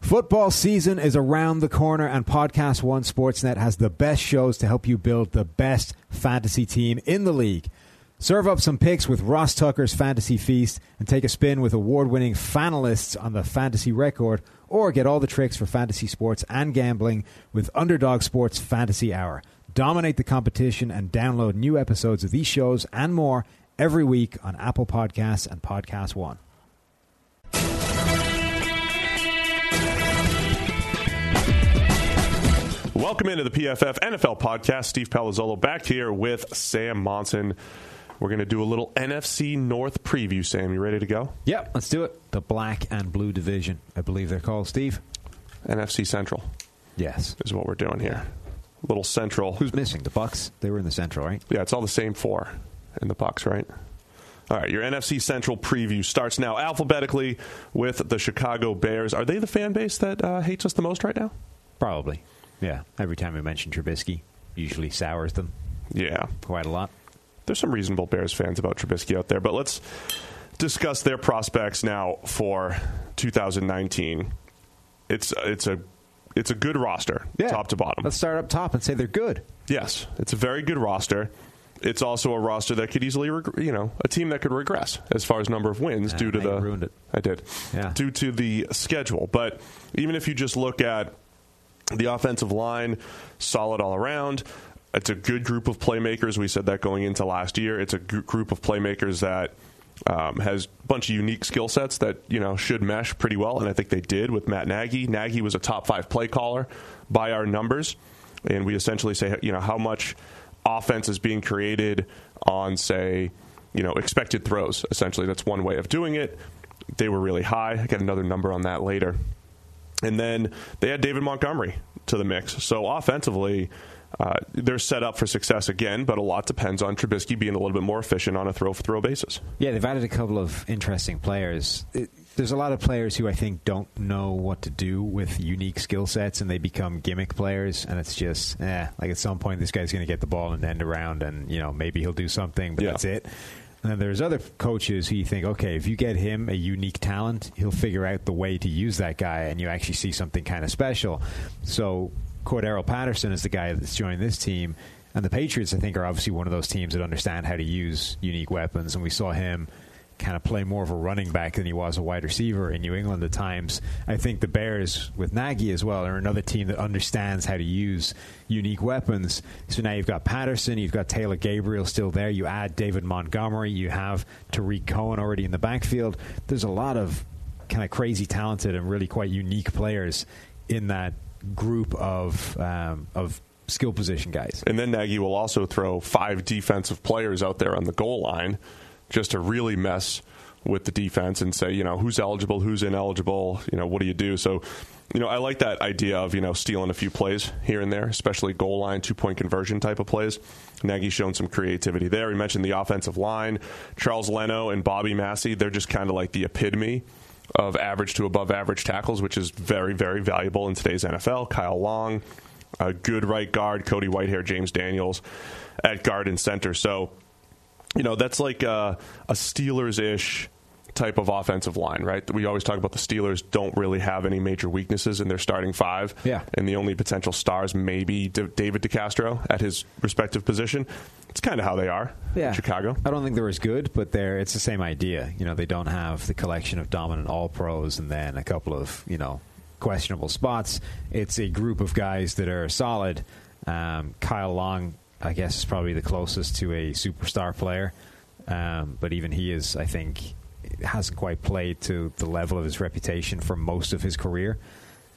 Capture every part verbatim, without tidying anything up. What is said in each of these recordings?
Football season is around the corner, and Podcast One Sportsnet has the best shows to help you build the best fantasy team in the league. Serve up some picks with Ross Tucker's Fantasy Feast and take a spin with award-winning finalists on the fantasy record, or get all the tricks for fantasy sports and gambling with Underdog Sports Fantasy Hour. Dominate the competition and download new episodes of these shows and more every week on Apple Podcasts and Podcast One. Welcome into the P F F N F L podcast. Steve Palazzolo back here with Sam Monson. We're going to do a little N F C North preview, Sam. You ready to go? Yeah, let's do it. The black and blue division, I believe they're called, Steve. N F C Central. Yes. Is what we're doing here. Yeah. Little Central. Who's missing? The Bucs? They were in the Central, right? Yeah, it's all the same four in the Bucs, right? All right, your N F C Central preview starts now alphabetically with the Chicago Bears. Are they the fan base that uh, hates us the most right now? Probably. Yeah. Every time we mention Trubisky, usually sours them. Yeah. Quite a lot. There's some reasonable Bears fans about Trubisky out there, but let's discuss their prospects now for two thousand nineteen. It's it's a it's a good roster, yeah. Top to bottom. Let's start up top and say they're good. Yes, it's a very good roster. It's also a roster that could easily, reg- you know, a team that could regress as far as number of wins uh, due to I the ruined it. I did. Yeah. Due to the schedule, but even if you just look at the offensive line, solid all around. It's a good group of playmakers. We said that going into last year. It's a g- group of playmakers that um, has a bunch of unique skill sets that, you know, should mesh pretty well, and I think they did with Matt Nagy. Nagy was a top-five play caller by our numbers, and we essentially say, you know, how much offense is being created on, say, you know, expected throws, essentially. That's one way of doing it. They were really high. I got another number on that later. And then they had David Montgomery to the mix. So offensively, Uh, they're set up for success again, but a lot depends on Trubisky being a little bit more efficient on a throw-for-throw basis. Yeah, they've added a couple of interesting players. It, there's a lot of players who I think don't know what to do with unique skill sets, and they become gimmick players, and it's just, eh, like at some point this guy's going to get the ball and end around, and you know maybe he'll do something, but yeah. That's it. And then there's other coaches who you think, okay, if you get him a unique talent, he'll figure out the way to use that guy, and you actually see something kind of special. So Cordero Patterson is the guy that's joining this team, and the Patriots, I think, are obviously one of those teams that understand how to use unique weapons, and we saw him kind of play more of a running back than he was a wide receiver in New England at times. I think the Bears, with Nagy as well, are another team that understands how to use unique weapons. So now you've got Patterson, you've got Taylor Gabriel still there, you add David Montgomery, you have Tariq Cohen already in the backfield. There's a lot of kind of crazy talented and really quite unique players in that group of um, of skill position guys. And then Nagy will also throw five defensive players out there on the goal line just to really mess with the defense and say, you know, who's eligible, who's ineligible, you know, what do you do? So, you know, I like that idea of, you know, stealing a few plays here and there, especially goal line, two-point conversion type of plays. Nagy's shown some creativity there. He mentioned the offensive line. Charles Leno and Bobby Massey, they're just kind of like the epitome of average to above average tackles, which is very, very valuable in today's N F L. Kyle Long, a good right guard. Cody Whitehair, James Daniels at guard and center. So, you know, that's like a, a Steelers-ish type of offensive line, right? We always talk about the Steelers don't really have any major weaknesses in their starting five. Yeah. And the only potential stars maybe D- David DeCastro at his respective position. It's kind of how they are yeah. in Chicago. I don't think they're as good, but they're it's the same idea. You know, they don't have the collection of dominant all-pros and then a couple of, you know, questionable spots. It's a group of guys that are solid. Um, Kyle Long, I guess, is probably the closest to a superstar player. Um, but even he is, I think, hasn't quite played to the level of his reputation for most of his career.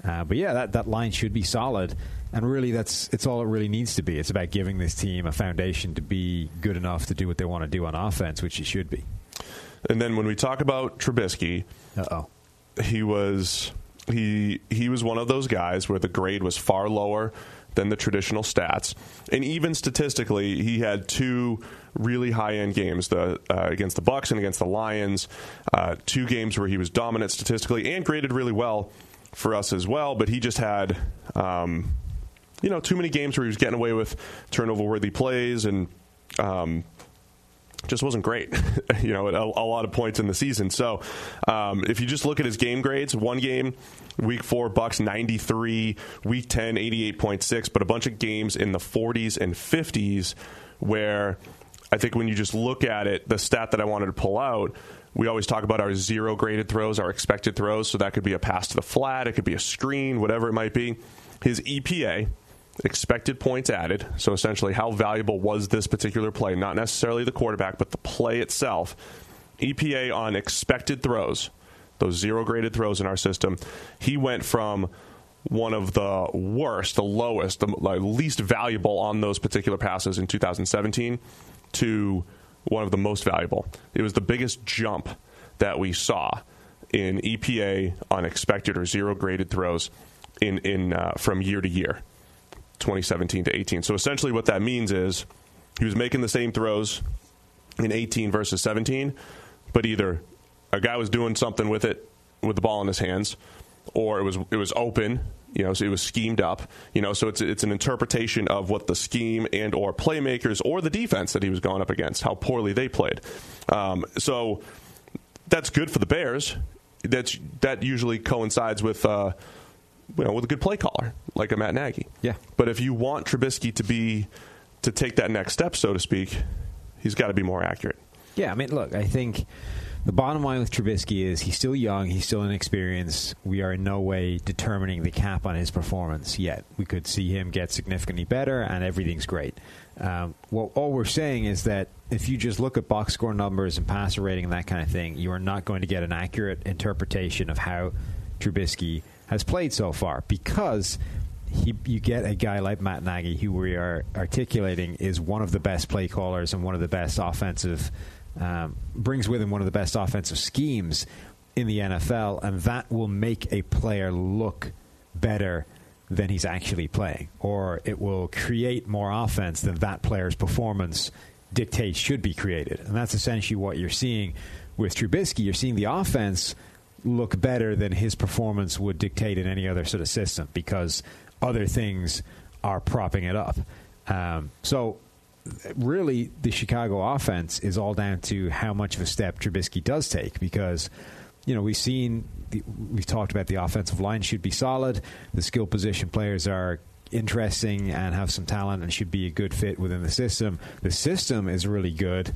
Uh, but, yeah, that, that line should be solid. And really, that's it's all it really needs to be. It's about giving this team a foundation to be good enough to do what they want to do on offense, which it should be. And then when we talk about Trubisky, Uh-oh. he was he he was one of those guys where the grade was far lower than the traditional stats. And even statistically, he had two really high-end games, the uh, against the Bucs and against the Lions, uh, two games where he was dominant statistically and graded really well for us as well. But he just had, um, you know, too many games where he was getting away with turnover-worthy plays and um, just wasn't great, you know, at a, a lot of points in the season. So um, if you just look at his game grades, one game, Week four, Bucks ninety-three, Week ten, eighty-eight point six, but a bunch of games in the forties and fifties where I think when you just look at it, the stat that I wanted to pull out, we always talk about our zero-graded throws, our expected throws, so that could be a pass to the flat, it could be a screen, whatever it might be. His E P A, expected points added, so essentially how valuable was this particular play, not necessarily the quarterback, but the play itself. E P A on expected throws, those zero-graded throws in our system, he went from one of the worst, the lowest, the least valuable on those particular passes in two thousand seventeen to one of the most valuable. It was the biggest jump that we saw in E P A on expected or zero-graded throws in, in uh, from year to year, twenty seventeen to eighteen. So essentially what that means is he was making the same throws in eighteen versus seventeen, but either a guy was doing something with it, with the ball in his hands, or it was it was open, you know, so it was schemed up, you know, so it's it's an interpretation of what the scheme and or playmakers or the defense that he was going up against, how poorly they played. Um, so that's good for the Bears. That's that usually coincides with uh, you know, with a good play caller like a Matt Nagy. Yeah. But if you want Trubisky to be to take that next step, so to speak, he's got to be more accurate. Yeah, I mean, look, I think the bottom line with Trubisky is he's still young, he's still inexperienced. We are in no way determining the cap on his performance yet. We could see him get significantly better, and everything's great. Um, well, all we're saying is that if you just look at box score numbers and passer rating and that kind of thing, you are not going to get an accurate interpretation of how Trubisky has played so far because he, you get a guy like Matt Nagy, who we are articulating is one of the best play callers and one of the best offensive Um, brings with him one of the best offensive schemes in the N F L, and that will make a player look better than he's actually playing, or it will create more offense than that player's performance dictates should be created. And that's essentially what you're seeing with Trubisky. You're seeing the offense look better than his performance would dictate in any other sort of system because other things are propping it up. Um, so really, the Chicago offense is all down to how much of a step Trubisky does take because, you know, we've seen, the, we've talked about the offensive line should be solid. The skill position players are interesting and have some talent and should be a good fit within the system. The system is really good.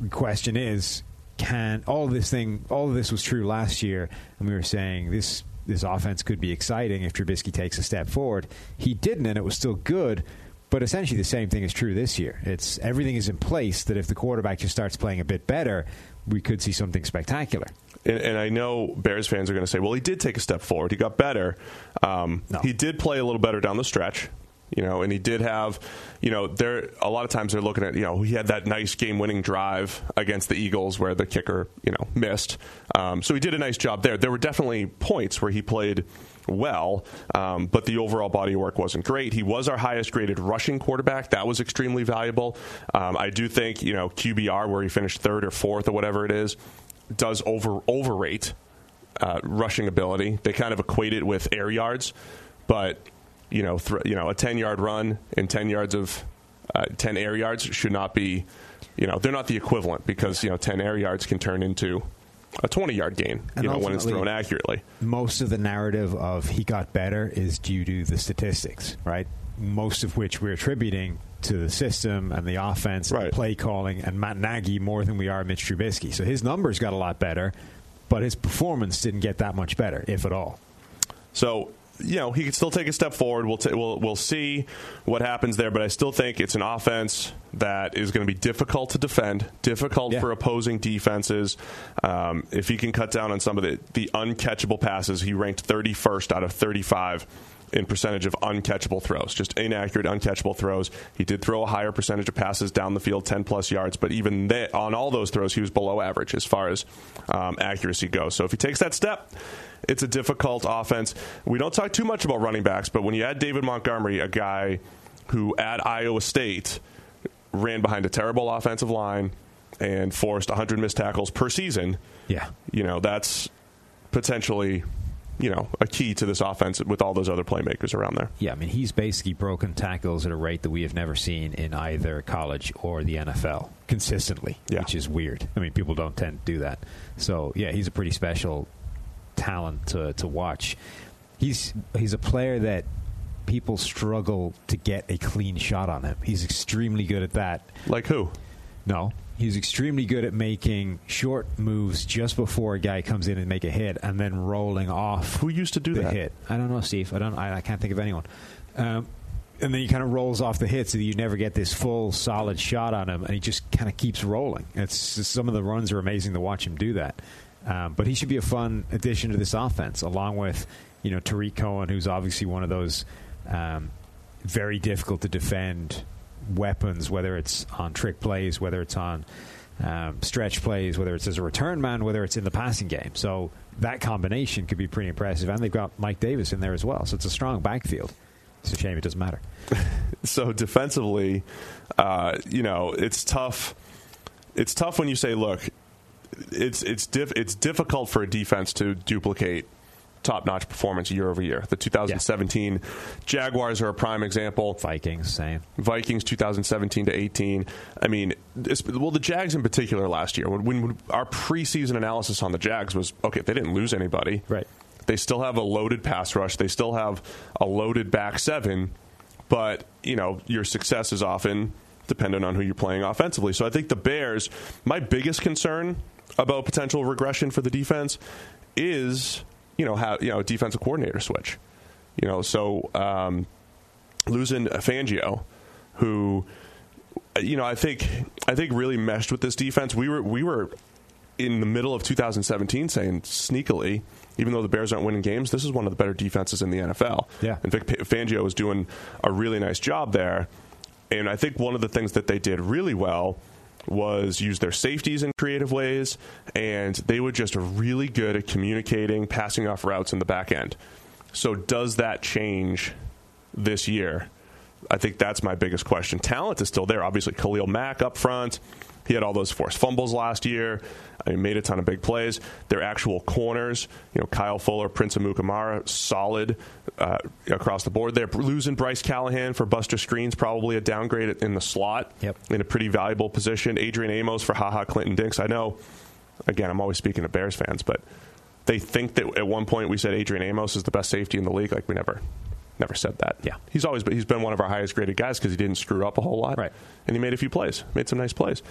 The question is, can all of this thing, all of this was true last year, and we were saying this, this offense could be exciting if Trubisky takes a step forward. He didn't, and it was still good. But essentially the same thing is true this year. It's everything is in place that if the quarterback just starts playing a bit better, we could see something spectacular. And, and I know Bears fans are going to say, well, he did take a step forward. He got better. Um, no. He did play a little better down the stretch. You know, and he did have, you know, there a lot of times they're looking at, you know, he had that nice game-winning drive against the Eagles where the kicker, you know, missed. Um, so he did a nice job there. There were definitely points where he played well, um, but the overall body of work wasn't great. He was our highest-graded rushing quarterback. That was extremely valuable. Um, I do think, you know, Q B R, where he finished third or fourth or whatever it is, does over overrate uh, rushing ability. They kind of equate it with air yards, but... You know, th- you know, a ten-yard run and ten yards of uh, ten air yards should not be, you know, they're not the equivalent because, you know, ten air yards can turn into a twenty-yard gain, and you know, when it's thrown accurately. Most of the narrative of he got better is due to the statistics, right? Most of which we're attributing to the system and the offense, right, and play calling and Matt Nagy more than we are Mitch Trubisky. So his numbers got a lot better, but his performance didn't get that much better, if at all. So... You know, he could still take a step forward. We'll, t- we'll we'll see what happens there, but I still think it's an offense that is going to be difficult to defend, difficult yeah. for opposing defenses. Um, if he can cut down on some of the, the uncatchable passes, he ranked thirty-first out of thirty-five in percentage of uncatchable throws, just inaccurate, uncatchable throws. He did throw a higher percentage of passes down the field, ten-plus yards, but even that, on all those throws, he was below average as far as um, accuracy goes. So if he takes that step, it's a difficult offense. We don't talk too much about running backs, but when you add David Montgomery, a guy who at Iowa State ran behind a terrible offensive line and forced one hundred missed tackles per season, yeah, you know, that's potentially... you know, a key to this offense with all those other playmakers around there. Yeah, I mean, he's basically broken tackles at a rate that we have never seen in either college or the N F L consistently, yeah. which is weird. I mean, people don't tend to do that. So, yeah, he's a pretty special talent to, to watch. He's he's a player that people struggle to get a clean shot on him. He's extremely good at that. Like who? No. He's extremely good at making short moves just before a guy comes in and make a hit, and then rolling off. Who used to do the that? Hit? I don't know, Steve. I don't. I, I can't think of anyone. Um, and then he kind of rolls off the hit, so that you never get this full solid shot on him, and he just kind of keeps rolling. It's some of the runs are amazing to watch him do that. Um, but he should be a fun addition to this offense, along with you know Tariq Cohen, who's obviously one of those um, very difficult to defend weapons, whether it's on trick plays, whether it's on um, stretch plays, whether it's as a return man, whether it's in the passing game. So that combination could be pretty impressive. And they've got Mike Davis in there as well. So it's a strong backfield. It's a shame it doesn't matter. So defensively, uh, you know, it's tough. It's tough when you say, look, it's it's diff- it's difficult for a defense to duplicate top-notch performance year over year. The two thousand seventeen yeah. Jaguars are a prime example. Vikings, same. Vikings two thousand seventeen to eighteen. I mean, well, the Jags in particular last year, when, when our preseason analysis on the Jags was, okay, they didn't lose anybody. Right. They still have a loaded pass rush. They still have a loaded back seven, but, you know, your success is often dependent on who you're playing offensively. So I think the Bears, my biggest concern about potential regression for the defense is... You know how you know defensive coordinator switch, you know so um, losing Fangio, who you know I think I think really meshed with this defense. We were we were in the middle of two thousand seventeen saying sneakily, even though the Bears aren't winning games, this is one of the better defenses in the N F L. Yeah, and Vic Fangio was doing a really nice job there, and I think one of the things that they did really well was use their safeties in creative ways, and they were just really good at communicating, passing off routes in the back end. So does that change this year? I think that's my biggest question. Talent is still there. Obviously, Khalil Mack up front. He had all those forced fumbles last year. I mean, made a ton of big plays. Their actual corners, you know, Kyle Fuller, Prince Amukamara, solid uh, across the board there. Losing Bryce Callahan for Buster Screens, probably a downgrade in the slot. Yep. In a pretty valuable position. Adrian Amos for HaHa Clinton Dix. I know, again, I'm always speaking to Bears fans, but they think that at one point we said Adrian Amos is the best safety in the league. Like, we never... Never said that. Yeah, he's always been, he's been one of our highest graded guys because he didn't screw up a whole lot, right? And he made a few plays, made some nice plays.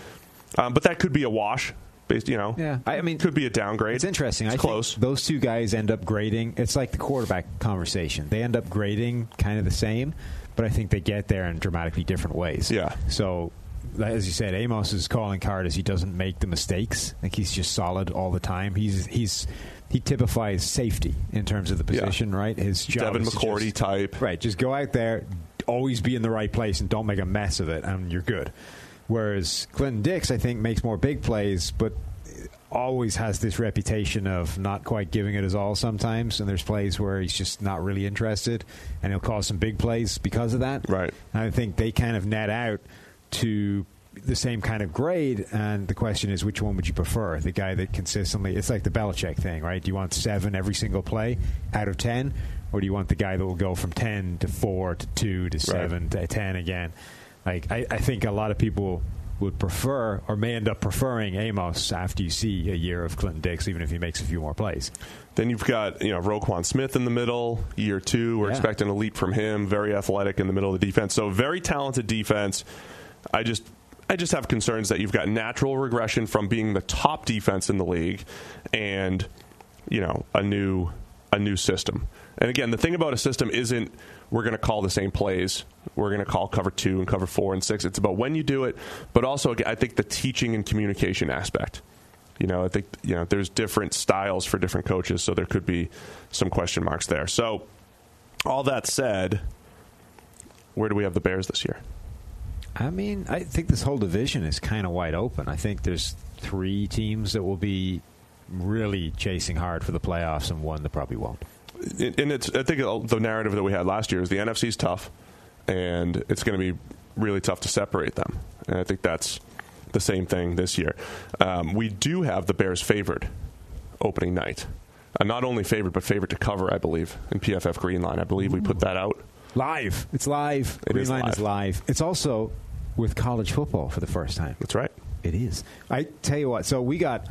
Um, but that could be a wash, based you know. Yeah, I mean, could be a downgrade. It's interesting. It's I close. Think those two guys end up grading. It's like the quarterback conversation. They end up grading kind of the same, but I think they get there in dramatically different ways. Yeah. So, as you said, Amos's calling card is he doesn't make the mistakes. Like he's just solid all the time. He's he's. He typifies safety in terms of the position, yeah. right? His job Devin McCourty type. Right, just go out there, always be in the right place and don't make a mess of it, and you're good. Whereas Clinton Dix, I think, makes more big plays, but always has this reputation of not quite giving it his all sometimes, and there's plays where he's just not really interested, and he'll cause some big plays because of that. Right. And I think they kind of net out to the same kind of grade, and the question is, which one would you prefer? The guy that consistently, it's like the Belichick thing, right? Do you want seven every single play out of ten, or do you want the guy that will go from ten to four to two to seven right. to ten again? Like, I, I think a lot of people would prefer or may end up preferring Amos after you see a year of Clinton Dix, even if he makes a few more plays. Then you've got, you know, Roquan Smith in the middle, year two. We're yeah. expecting a leap from him, very athletic in the middle of the defense. So very talented defense. I just I just have concerns that you've got natural regression from being the top defense in the league and, you know, a new a new system. And again, the thing about a system isn't we're going to call the same plays. We're going to call cover two and cover four and six. It's about when you do it, but also I think the teaching and communication aspect. You know, I think you know there's different styles for different coaches, so there could be some question marks there. So, all that said, where do we have the Bears this year? I mean, I think this whole division is kind of wide open. I think there's three teams that will be really chasing hard for the playoffs and one that probably won't. And it's, I think the narrative that we had last year is the N F C is tough, and it's going to be really tough to separate them. And I think that's the same thing this year. Um, we do have the Bears favored opening night. Uh, not only favored, but favored to cover, I believe, in P F F Green Line. I believe we put that out. Live. It's live. It Green is Line live. is live. It's also with college football for the first time. That's right. It is. I tell you what, so we got...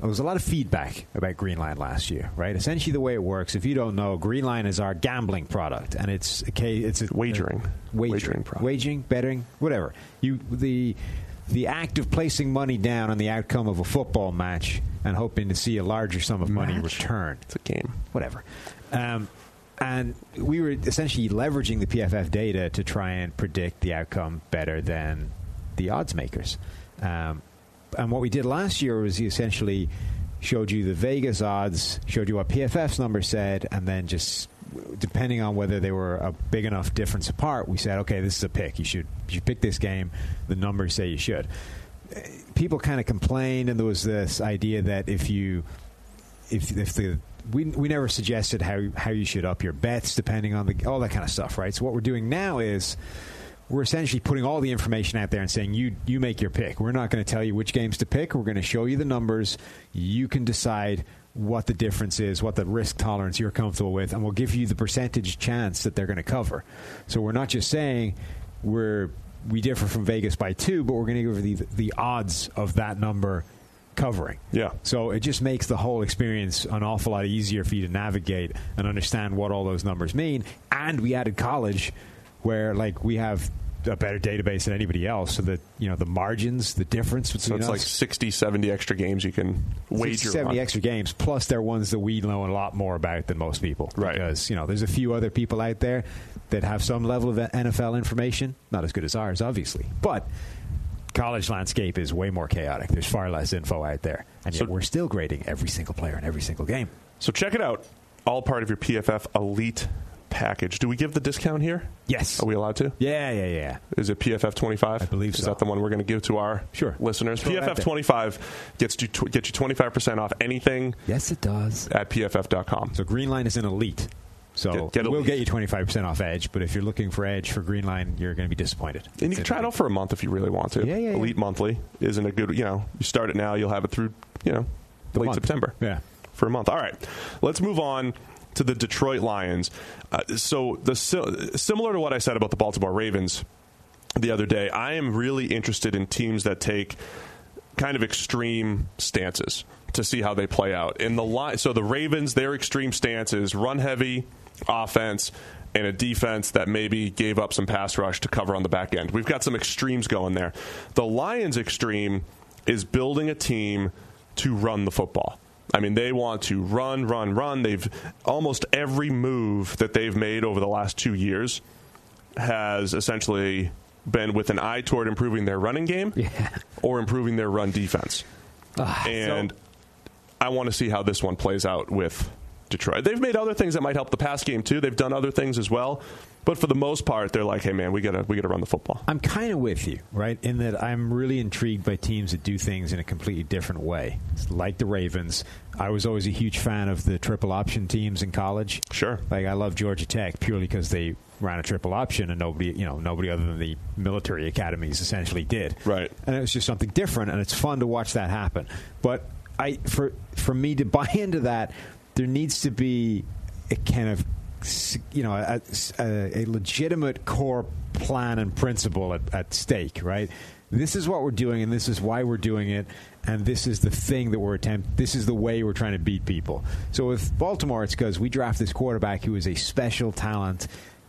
There was a lot of feedback about Green Line last year, right? Essentially, the way it works, if you don't know, Green Line is our gambling product, and it's a it's a wagering, a, a wagering, wagering product, wagering, betting, whatever. You the the act of placing money down on the outcome of a football match and hoping to see a larger sum of match? money returned. It's a game, whatever. Um, and we were essentially leveraging the P F F data to try and predict the outcome better than the odds makers. Um, And what we did last year was he essentially showed you the Vegas odds, showed you what P F F's number said, and then just depending on whether they were a big enough difference apart, we said, okay, this is a pick. You should you pick this game. The numbers say you should. People kind of complained, and there was this idea that if you if if the we we never suggested how how you should up your bets depending on the all that kind of stuff, right? So what we're doing now is, we're essentially putting all the information out there and saying, you you make your pick. We're not going to tell you which games to pick. We're going to show you the numbers. You can decide what the difference is, what the risk tolerance you're comfortable with, and we'll give you the percentage chance that they're going to cover. So we're not just saying we're we differ from Vegas by two, but we're going to give you the, the odds of that number covering. Yeah. So it just makes the whole experience an awful lot easier for you to navigate and understand what all those numbers mean. And we added college, where like we have a better database than anybody else, so that you know the margins, the difference between so it's us, like sixty, seventy extra games you can wager sixty, seventy on. Extra games, plus they're ones that we know a lot more about than most people, right? Because you know there's a few other people out there that have some level of N F L information, not as good as ours, obviously, but college landscape is way more chaotic. There's far less info out there, and so, yet we're still grading every single player in every single game. So check it out, all part of your P F F Elite package. Do we give the discount here? Yes. Are we allowed to? Yeah, yeah, yeah. Is it P F F twenty-five? I believe so. Is that the one we're going to give to our sure. listeners? P F F twenty-five gets you tw- get you twenty-five percent off anything. Yes, it does. At P F F dot com. So Green Line is an elite. So get, get we'll elite. get you twenty-five percent off Edge, but if you're looking for Edge for Green Line, you're going to be disappointed. And you can try it out for a month if you really want to. Yeah, yeah, Elite yeah. monthly isn't a good, you know, you start it now, you'll have it through, you know, the late month. September. Yeah. For a month. All right. Let's move on to the Detroit Lions. Uh, so the similar to what I said about the Baltimore Ravens the other day, I am really interested in teams that take kind of extreme stances to see how they play out. In the line, so the Ravens, their extreme stance is run heavy offense and a defense that maybe gave up some pass rush to cover on the back end. We've got some extremes going there. The Lions' extreme is building a team to run the football. I mean, they want to run, run, run. They've almost every move that they've made over the last two years has essentially been with an eye toward improving their running game yeah. or improving their run defense. Uh, and so. I want to see how this one plays out with Detroit. They've made other things that might help the pass game, too. They've done other things as well. But for the most part, they're like, hey, man, we gotta we gotta run the football. I'm kind of with you, right, in that I'm really intrigued by teams that do things in a completely different way, it's like the Ravens. I was always a huge fan of the triple option teams in college. Sure. Like, I love Georgia Tech purely because they ran a triple option and nobody, you know, nobody other than the military academies essentially did. Right. And it was just something different, and it's fun to watch that happen. But I, for for me to buy into that, there needs to be a kind of, you know, a, a, a legitimate core plan and principle at, at stake, right? This is what we're doing, and this is why we're doing it, and this is the thing that we're attempting. This is the way we're trying to beat people. So with Baltimore, it's because we draft this quarterback who is a special talent,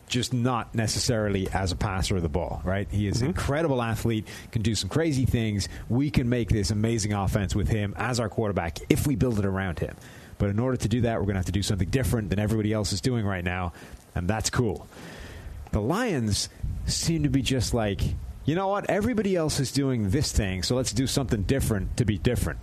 just not necessarily as a passer of the ball, right? He is mm-hmm. an incredible athlete, can do some crazy things. We can make this amazing offense with him as our quarterback if we build it around him. But in order to do that, we're going to have to do something different than everybody else is doing right now, and that's cool. The Lions seem to be just like, you know what? Everybody else is doing this thing, so let's do something different to be different.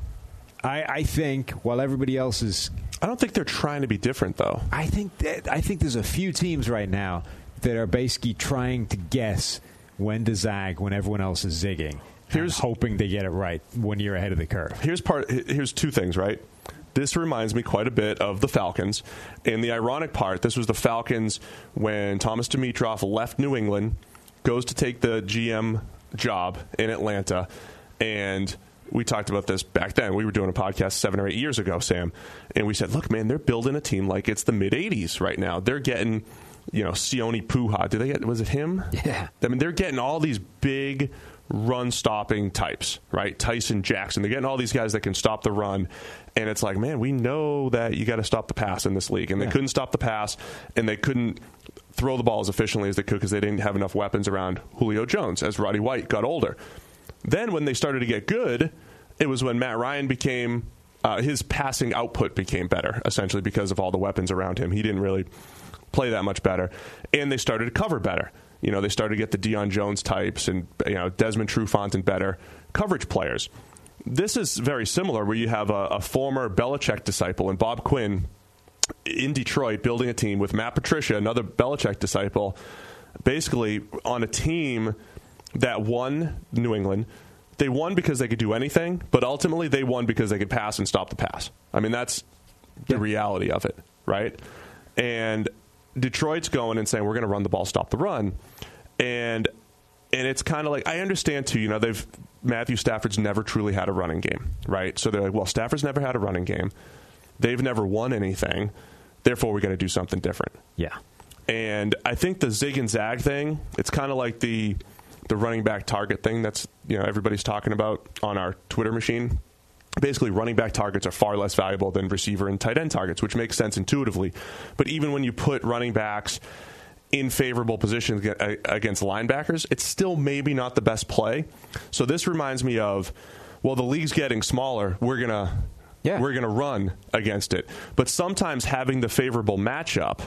I, I think while everybody else is... I don't think they're trying to be different, though. I think that, I think there's a few teams right now that are basically trying to guess when to zag when everyone else is zigging. Here's hoping they get it right one year ahead of the curve. Here's part. Here's two things, right? This reminds me quite a bit of the Falcons. And the ironic part, this was the Falcons when Thomas Dimitroff left New England, goes to take the G M job in Atlanta. And we talked about this back then. We were doing a podcast seven or eight years ago, Sam. And we said, look, man, they're building a team like it's the mid-eighties right now. They're getting, you know, Sione Puha. Did they get, was it him? Yeah. I mean, they're getting all these big run-stopping types, right? Tyson Jackson. They're getting all these guys that can stop the run. And it's like, man, we know that you got to stop the pass in this league. And they yeah. couldn't stop the pass, and they couldn't throw the ball as efficiently as they could because they didn't have enough weapons around Julio Jones as Roddy White got older. Then when they started to get good, it was when Matt Ryan became uh, – his passing output became better, essentially, because of all the weapons around him. He didn't really play that much better. And they started to cover better. You know, they started to get the Deion Jones types and, you know, Desmond Trufant and better coverage players. This is very similar, where you have a, a former Belichick disciple and Bob Quinn in Detroit building a team with Matt Patricia, another Belichick disciple, basically on a team that won New England. They won because they could do anything, but ultimately they won because they could pass and stop the pass. I mean, that's the yeah. reality of it, right? And Detroit's going and saying, we're going to run the ball, stop the run. And and it's kind of like, I understand, too, you know, they've Matthew Stafford's never truly had a running game, right? So they're like, well, Stafford's never had a running game. They've never won anything. Therefore, we got to do something different. Yeah. And I think the zig and zag thing, it's kind of like the the running back target thing that's, you know, everybody's talking about on our Twitter machine. Basically, running back targets are far less valuable than receiver and tight end targets, which makes sense intuitively. But even when you put running backs in favorable positions against linebackers, it's still maybe not the best play. So this reminds me of, well, the league's getting smaller. We're going to yeah. we're gonna run against it. But sometimes having the favorable matchup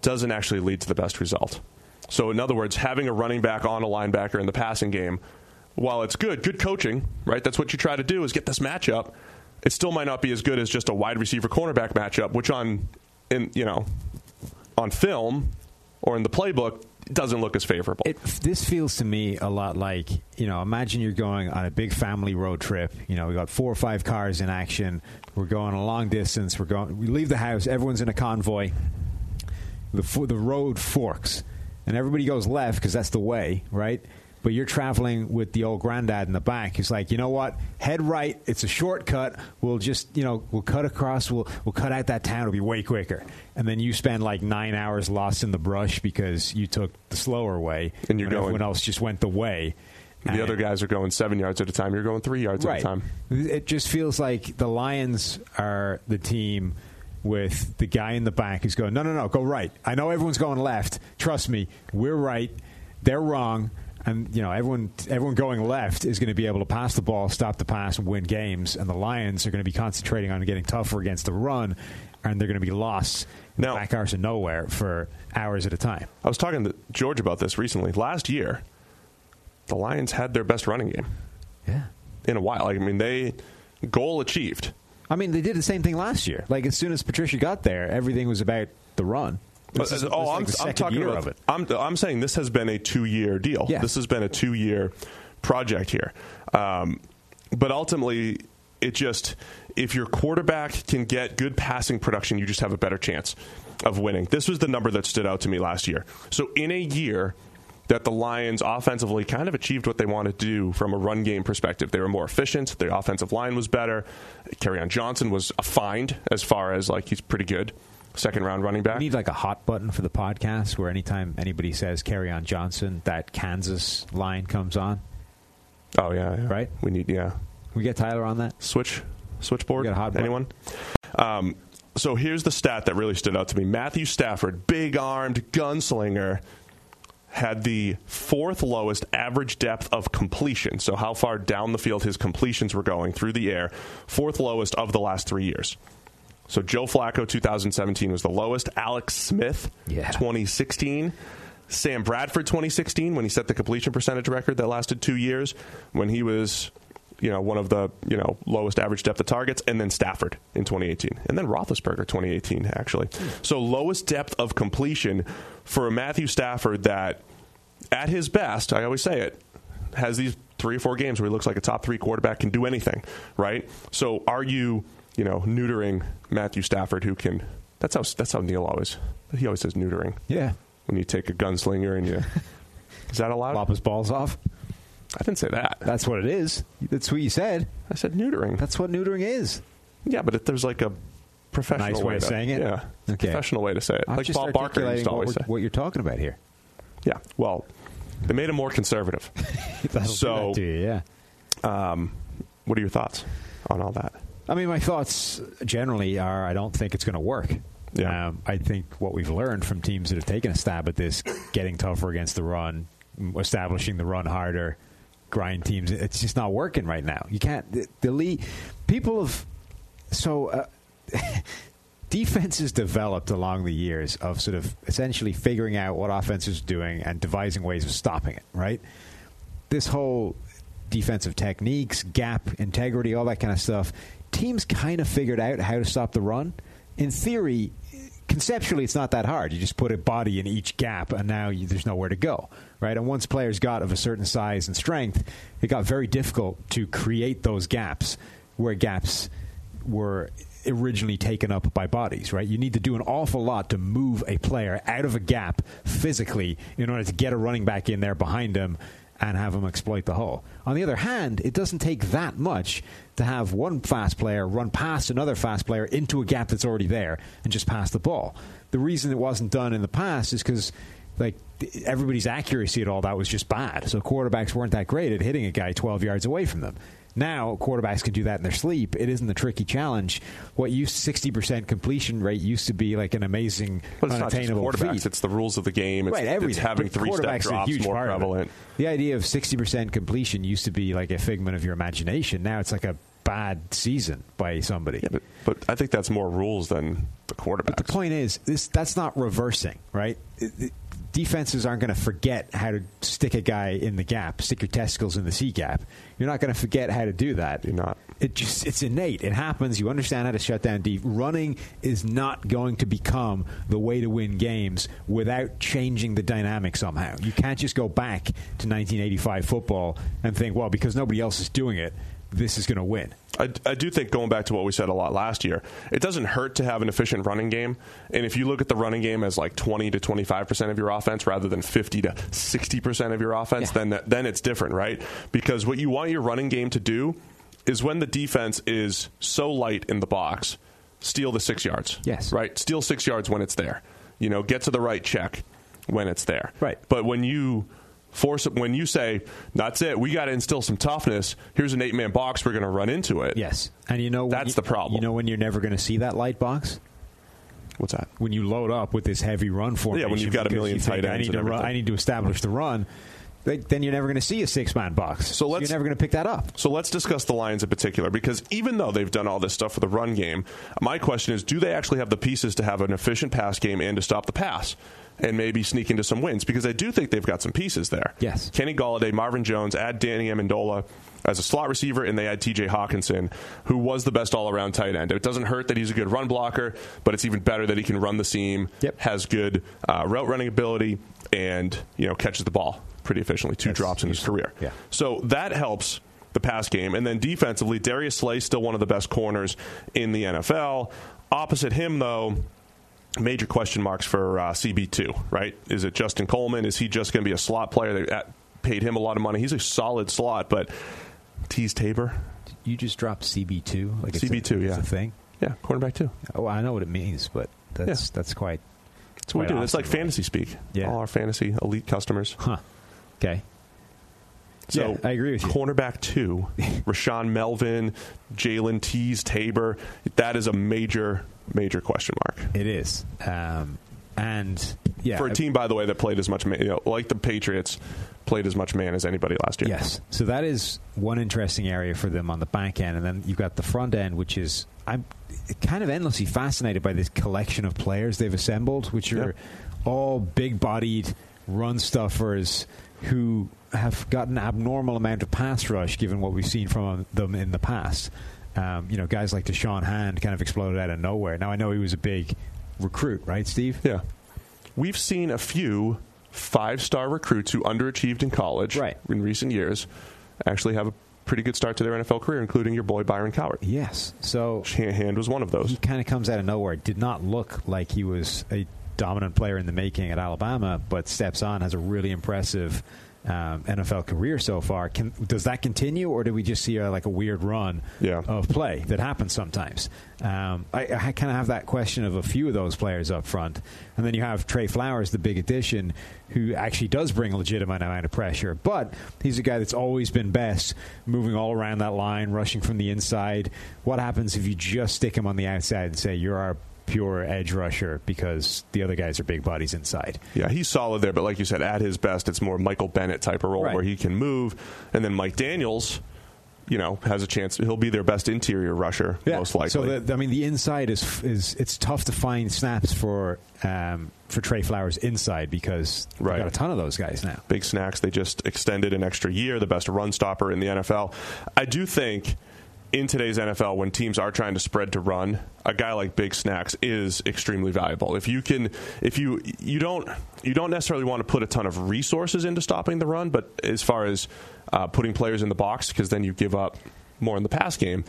doesn't actually lead to the best result. So in other words, having a running back on a linebacker in the passing game, while it's good, good coaching, right? That's what you try to do, is get this matchup. It still might not be as good as just a wide receiver cornerback matchup, which on, in, you know, on film or in the playbook, it doesn't look as favorable. It, this feels to me a lot like, you know, imagine you're going on a big family road trip. You know, we got four or five cars in action. We're going a long distance. We're going. We leave the house. Everyone's in a convoy. The the road forks, and everybody goes left because that's the way, right? But you're traveling with the old granddad in the back. He's like, you know what? Head right. It's a shortcut. We'll just, you know, we'll cut across. We'll we'll cut out that town. It'll be way quicker. And then you spend like nine hours lost in the brush because you took the slower way. And you're going. Everyone else just went the way. The and other guys are going seven yards at a time. You're going three yards right. at a time. It just feels like the Lions are the team with the guy in the back who's going, no, no, no, go right. I know everyone's going left. Trust me. We're right. They're wrong. And, you know, everyone everyone going left is going to be able to pass the ball, stop the pass, and win games. And the Lions are going to be concentrating on getting tougher against the run, and they're going to be lost in now, the back hours of nowhere for hours at a time. I was talking to George about this recently. Last year, the Lions had their best running game. Yeah. In a while. I mean, they goal achieved. I mean, they did the same thing last year. Like, as soon as Patricia got there, everything was about the run. This is, oh, I'm, like I'm talking about, of it. I'm, I'm saying this has been a two-year deal. Yeah. This has been a two-year project here. Um, but ultimately, it just, if your quarterback can get good passing production, you just have a better chance of winning. This was the number that stood out to me last year. So in a year that the Lions offensively kind of achieved what they wanted to do from a run game perspective. They were more efficient. Their offensive line was better. Kerryon Johnson was a find as far as, like, he's pretty good. Second-round running back. We need, like, a hot button for the podcast where anytime anybody says Kerryon Johnson, that Kansas line comes on. Oh, yeah. yeah. Right? We need, yeah. Can we get Tyler on that? Switch. Switchboard? We got a hot Anyone? Button. Um, so here's the stat that really stood out to me. Matthew Stafford, big-armed gunslinger, had the fourth lowest average depth of completion. So how far down the field his completions were going through the air, fourth lowest of the last three years. So Joe Flacco, two thousand seventeen, was the lowest. Alex Smith, yeah. twenty sixteen. Sam Bradford, twenty sixteen, when he set the completion percentage record that lasted two years, when he was, you know, one of the, you know, lowest average depth of targets, and then Stafford in twenty eighteen, and then Roethlisberger twenty eighteen, actually. So lowest depth of completion for Matthew Stafford that, at his best, I always say it, has these three or four games where he looks like a top-three quarterback can do anything, right? So are you, you know, neutering Matthew Stafford, who can – that's how that's how Neil always – he always says neutering. Yeah. When you take a gunslinger and you – is that allowed? Lop his balls off. I didn't say that. That's what it is. That's what you said. I said neutering. That's what neutering is. Yeah, but if there's like a professional nice way, way of to, saying it. Yeah, okay. Professional way to say it. I'm like just Bob Barker used to always what say. What you're talking about here. Yeah. Well, they made him more conservative. That'll so, do that to you, yeah. Um, what are your thoughts on all that? I mean, my thoughts generally are I don't think it's going to work. Yeah. Um, I think what we've learned from teams that have taken a stab at this, getting tougher against the run, establishing the run harder, grind teams, it's just not working right now. You can't delete people have so uh, defenses developed along the years of sort of essentially figuring out what offense is doing and devising ways of stopping it, right? This whole defensive techniques, gap integrity, all that kind of stuff, teams kind of figured out how to stop the run. In theory, conceptually, it's not that hard. You just put a body in each gap, and now you, there's nowhere to go, right? And once players got of a certain size and strength, it got very difficult to create those gaps where gaps were originally taken up by bodies, right? You need to do an awful lot to move a player out of a gap physically in order to get a running back in there behind him and have them exploit the hole. On the other hand, it doesn't take that much to have one fast player run past another fast player into a gap that's already there and just pass the ball. The reason it wasn't done in the past is because, like, everybody's accuracy at all that was just bad. So quarterbacks weren't that great at hitting a guy twelve yards away from them. Now quarterbacks can do that in their sleep. It isn't the tricky challenge. What used sixty percent completion rate used to be like an amazing, well, it's unattainable not just quarterbacks, feat. It's the rules of the game. It's, right, everything. It's having three-step drops more prevalent. The idea of sixty percent completion used to be like a figment of your imagination. Now it's like a bad season by somebody. Yeah, but, but I think that's more rules than the quarterbacks. But the point is, this that's not reversing, right? It, it, defenses aren't going to forget how to stick a guy in the gap, stick your testicles in the C gap. You're not going to forget how to do that. You're not. It just, it's innate. It happens. You understand how to shut down deep. Running is not going to become the way to win games without changing the dynamic somehow. You can't just go back to nineteen eighty-five football and think, well, because nobody else is doing it, this is going to win. I, I do think, going back to what we said a lot last year, it doesn't hurt to have an efficient running game. And if you look at the running game as like twenty to twenty-five percent of your offense rather than fifty to sixty percent of your offense, yeah. then that, then it's different, right? Because what you want your running game to do is when the defense is so light in the box, steal the six yards. Yes. Right? Steal six yards when it's there. You know, get to the right check when it's there. Right. But when you... Force it, when you say, that's it, we got to instill some toughness. Here's an eight-man box. We're going to run into it. Yes. And you know that's you, the problem. You know when you're never going to see that light box? What's that? When you load up with this heavy run formation. Yeah, when you've got a million tight ends. I need, to run, I need to establish the run. Like, then you're never going to see a six-man box. So, let's, so you're never going to pick that up. So let's discuss the Lions in particular, because even though they've done all this stuff for the run game, my question is, do they actually have the pieces to have an efficient pass game and to stop the pass? And maybe sneak into some wins, because I do think they've got some pieces there. Yes. Kenny Golladay, Marvin Jones, add Danny Amendola, as a slot receiver, and they had T J. Hockenson, who was the best all-around tight end. It doesn't hurt that he's a good run blocker, but it's even better that he can run the seam, yep. has good uh, route running ability, and you know catches the ball pretty efficiently. Two That's drops in his career. Yeah. So that helps the pass game. And then defensively, Darius Slay, still one of the best corners in the N F L. Opposite him, though, major question marks for uh, C B two, right? Is it Justin Coleman? Is he just going to be a slot player? They paid him a lot of money. He's a solid slot, but Tease Tabor. You just dropped C B two? Like C B two, it's a, yeah. It's a thing? Yeah, cornerback two. Oh, I know what it means, but that's yeah. that's quite That's what we do. Awesome, it's like right? fantasy speak. Yeah. All our fantasy elite customers. Huh. Okay. So, yeah, I agree with you. Cornerback two, Rashawn Melvin, Jalen Tease Tabor, that is a major, major question mark. It is. Um, and, yeah. For a team, by the way, that played as much, man, you know, like the Patriots, played as much man as anybody last year. Yes. So that is one interesting area for them on the back end. And then you've got the front end, which is, I'm kind of endlessly fascinated by this collection of players they've assembled, which are yep. all big-bodied run stuffers who have gotten an abnormal amount of pass rush given what we've seen from them in the past. Um, you know, guys like Deshaun Hand kind of exploded out of nowhere. Now, I know he was a big recruit, right, Steve? Yeah. We've seen a few five-star recruits who underachieved in college right. in recent years actually have a pretty good start to their N F L career, including your boy Byron Cowart. Yes. So Hand was one of those. He kind of comes out of nowhere. Did not look like he was a dominant player in the making at Alabama, but steps on, has a really impressive Um, N F L career so far. Can, does that continue, or do we just see a, like a weird run yeah. of play that happens sometimes? Um, I, I kind of have that question of a few of those players up front. And then you have Trey Flowers, the big addition, who actually does bring a legitimate amount of pressure, but he's a guy that's always been best moving all around that line, rushing from the inside. What happens if you just stick him on the outside and say, you're our pure edge rusher because the other guys are big bodies inside? Yeah, he's solid there, but like you said, at his best, it's more Michael Bennett type of role right. where he can move. And then Mike Daniels, you know, has a chance. He'll be their best interior rusher, yeah. most likely. So, the, I mean, the inside is, is it's tough to find snaps for um, for Trey Flowers inside because right. they've got a ton of those guys now. Big Snacks. They just extended an extra year, the best run stopper in the N F L. I do think in today's N F L, when teams are trying to spread to run, a guy like Big Snacks is extremely valuable. If you can, if you you don't you don't necessarily want to put a ton of resources into stopping the run, but as far as uh, putting players in the box, because then you give up more in the pass game.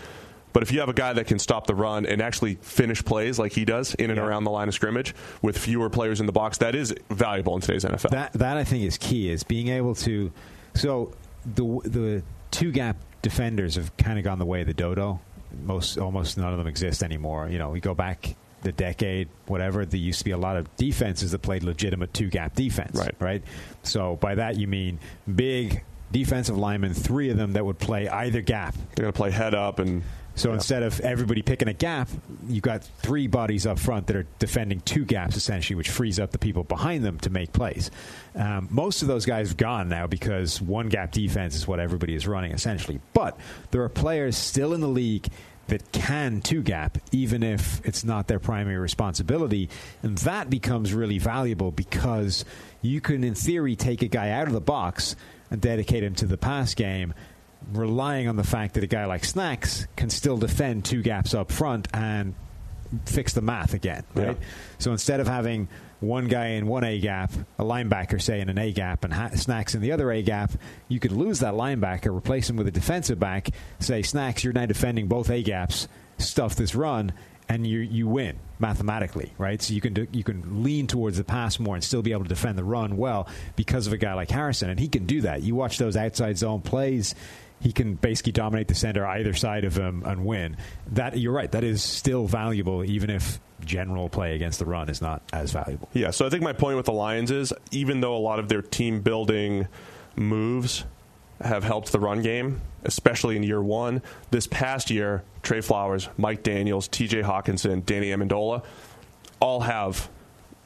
But if you have a guy that can stop the run and actually finish plays like he does in and yeah. around the line of scrimmage with fewer players in the box, that is valuable in today's N F L. That that I think is key, is being able to. So the the two gap defenders have kind of gone the way of the dodo. Most, almost none of them exist anymore. You know, we go back the decade, whatever. There used to be a lot of defenses that played legitimate two-gap defense, right? right? So by that you mean big defensive linemen, three of them that would play either gap. They're going to play head up, and so yeah. instead of everybody picking a gap, you've got three bodies up front that are defending two gaps essentially, which frees up the people behind them to make plays. Um, most of those guys have gone now because one gap defense is what everybody is running essentially. But there are players still in the league that can two-gap, even if it's not their primary responsibility. And that becomes really valuable because you can, in theory, take a guy out of the box and dedicate him to the pass game, relying on the fact that a guy like Snacks can still defend two gaps up front and fix the math again, right? Yeah. So instead of having one guy in one A-gap, a linebacker, say, in an A-gap, and ha- Snacks in the other A-gap, you could lose that linebacker, replace him with a defensive back, say, Snacks, you're now defending both A-gaps, stuff this run, and you you win mathematically, right? So you can do, you can lean towards the pass more and still be able to defend the run well because of a guy like Harrison, and he can do that. You watch those outside zone plays, he can basically dominate the center either side of him and win. That, you're right, that is still valuable, even if general play against the run is not as valuable. Yeah, so I think my point with the Lions is, even though a lot of their team-building moves have helped the run game, especially in year one, this past year, Trey Flowers, Mike Daniels, T J. Hockenson, Danny Amendola, all have,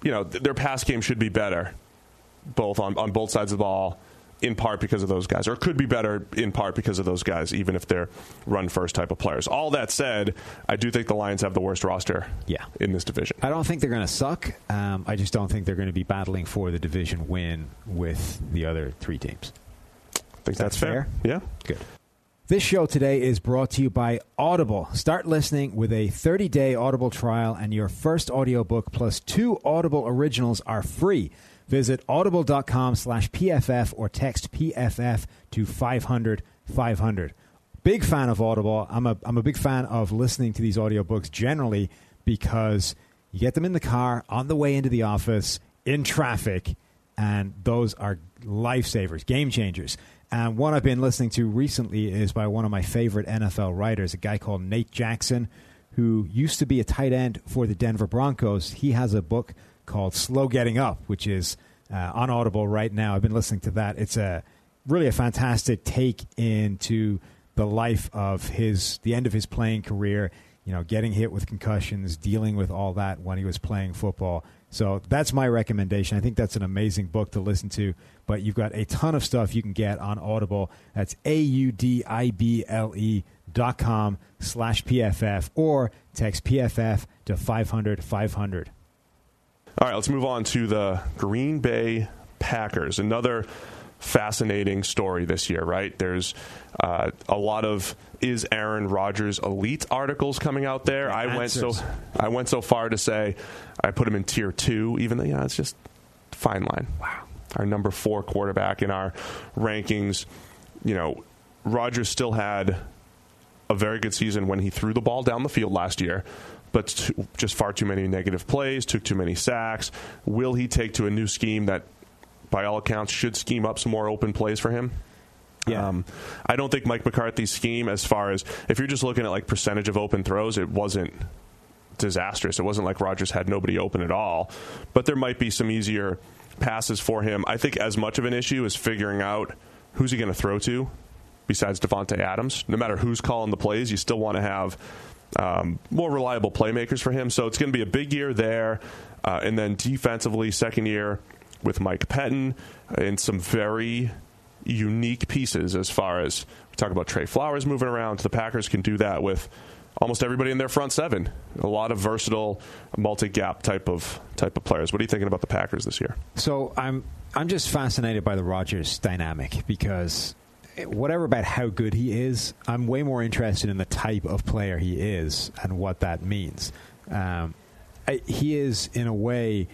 you know, th- their pass game should be better, both on, on both sides of the ball, in part because of those guys, or could be better in part because of those guys, even if they're run-first type of players. All that said, I do think the Lions have the worst roster yeah. in this division. I don't think they're going to suck. Um, I just don't think they're going to be battling for the division win with the other three teams. I think that's, that's fair. fair. Yeah. Good. This show today is brought to you by Audible. Start listening with a thirty-day Audible trial, and your first audiobook plus two Audible originals are free. Visit audible.com slash PFF or text P F F to five hundred five hundred. Big fan of Audible. I'm a, I'm a big fan of listening to these audiobooks generally because you get them in the car, on the way into the office, in traffic, and those are lifesavers, game changers. And one I've been listening to recently is by one of my favorite N F L writers, a guy called Nate Jackson, who used to be a tight end for the Denver Broncos. He has a book called Slow Getting Up, which is uh, on Audible right now. I've been listening to that. It's a really a fantastic take into the life of his, the end of his playing career, you know, getting hit with concussions, dealing with all that when he was playing football. So that's my recommendation. I think that's an amazing book to listen to, but you've got a ton of stuff you can get on Audible. That's A-U-D-I-B-L-E dot com slash P F F or text P F F to five hundred five hundred. All right, let's move on to the Green Bay Packers. Another fascinating story this year, right? There's uh, a lot of is Aaron Rodgers elite articles coming out there. The I answers. went so I went so far to say I put him in tier two, even though, you know, it's just fine line. Wow. Our number four quarterback in our rankings. You know, Rodgers still had a very good season when he threw the ball down the field last year, but too, just far too many negative plays, took too many sacks. Will he take to a new scheme that, by all accounts, should scheme up some more open plays for him? Yeah. Um, I don't think Mike McCarthy's scheme, as far as if you're just looking at like percentage of open throws, it wasn't disastrous. It wasn't like Rodgers had nobody open at all, but there might be some easier passes for him. I think as much of an issue is figuring out who's he going to throw to besides Davante Adams. No matter who's calling the plays, you still want to have um, more reliable playmakers for him. So it's going to be a big year there. Uh, and then defensively, second year with Mike Pettin and some very unique pieces as far as we talk about Trey Flowers moving around. The Packers can do that with almost everybody in their front seven. A lot of versatile, multi-gap type of type of players. What are you thinking about the Packers this year? So I'm I'm just fascinated by the Rodgers dynamic because whatever about how good he is, I'm way more interested in the type of player he is and what that means. Um, I, he is, in a way,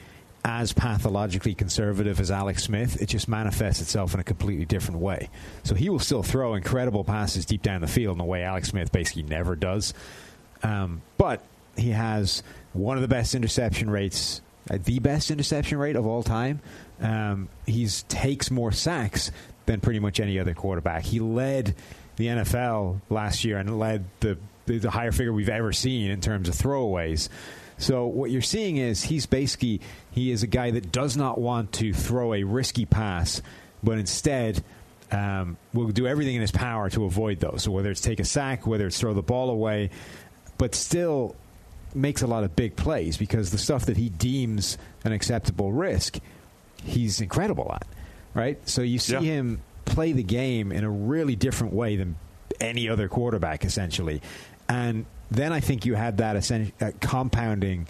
as pathologically conservative as Alex Smith. It just manifests itself in a completely different way. So he will still throw incredible passes deep down the field in a way Alex Smith basically never does. Um, but he has one of the best interception rates, uh, the best interception rate of all time. Um, he takes more sacks than pretty much any other quarterback. He led the N F L last year and led the, the, the higher figure we've ever seen in terms of throwaways. So what you're seeing is he's basically, he is a guy that does not want to throw a risky pass, but instead um, will do everything in his power to avoid those. So whether it's take a sack, whether it's throw the ball away, but still makes a lot of big plays because the stuff that he deems an acceptable risk, he's incredible at, right? So you see yeah. him play the game in a really different way than any other quarterback, essentially. And then I think you had that compounding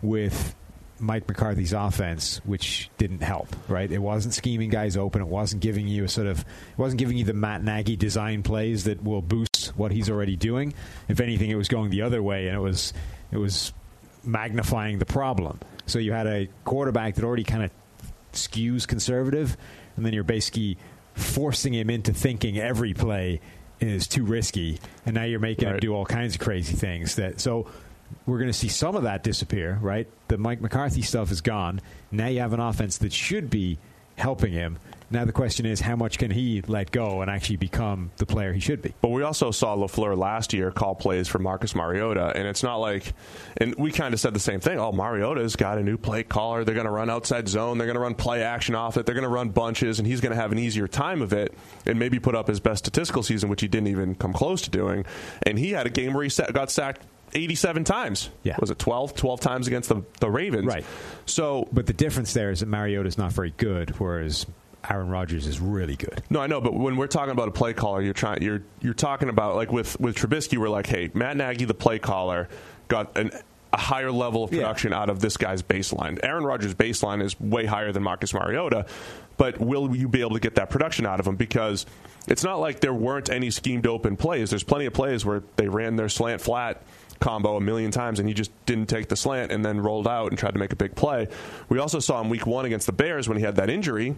with Mike McCarthy's offense, which didn't help, right? It wasn't scheming guys open. It wasn't giving you a sort of, it wasn't giving you the Matt Nagy design plays that will boost what he's already doing. If anything, it was going the other way, and it was it was magnifying the problem. So you had a quarterback that already kind of skews conservative, and then you're basically forcing him into thinking every play is too risky, and now you're making right. him do all kinds of crazy things. That so we're going to see some of that disappear, right? The Mike McCarthy stuff is gone. Now you have an offense that should be helping him. Now the question is, how much can he let go and actually become the player he should be? But we also saw LaFleur last year call plays for Marcus Mariota, and it's not like, and we kind of said the same thing. Oh, Mariota's got a new play caller. They're going to run outside zone. They're going to run play action off it. They're going to run bunches, and he's going to have an easier time of it and maybe put up his best statistical season, which he didn't even come close to doing. And he had a game where he got sacked eighty-seven times. Yeah. Was it twelve? twelve times against the, the Ravens. Right. So, but the difference there is that Mariota's not very good, whereas Aaron Rodgers is really good. No, I know, but when we're talking about a play caller, you're trying, you're you're talking about like with with Trubisky, we're like, hey, Matt Nagy, the play caller, got an, a a higher level of production yeah. out of this guy's baseline. Aaron Rodgers' baseline is way higher than Marcus Mariota, but will you be able to get that production out of him? Because it's not like there weren't any schemed open plays. There's plenty of plays where they ran their slant flat combo a million times, and he just didn't take the slant and then rolled out and tried to make a big play. We also saw him week one against the Bears when he had that injury.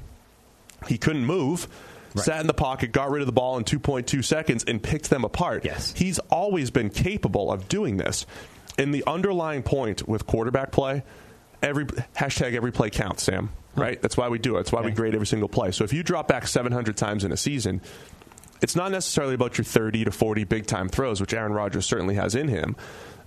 He couldn't move. Right. Sat in the pocket, got rid of the ball in two point two seconds, and picked them apart. Yes. He's always been capable of doing this. And the underlying point with quarterback play, every hashtag every play counts, Sam. Right? Huh. That's why we do it. That's why okay. we grade every single play. So if you drop back seven hundred times in a season, it's not necessarily about your thirty to forty big-time throws, which Aaron Rodgers certainly has in him.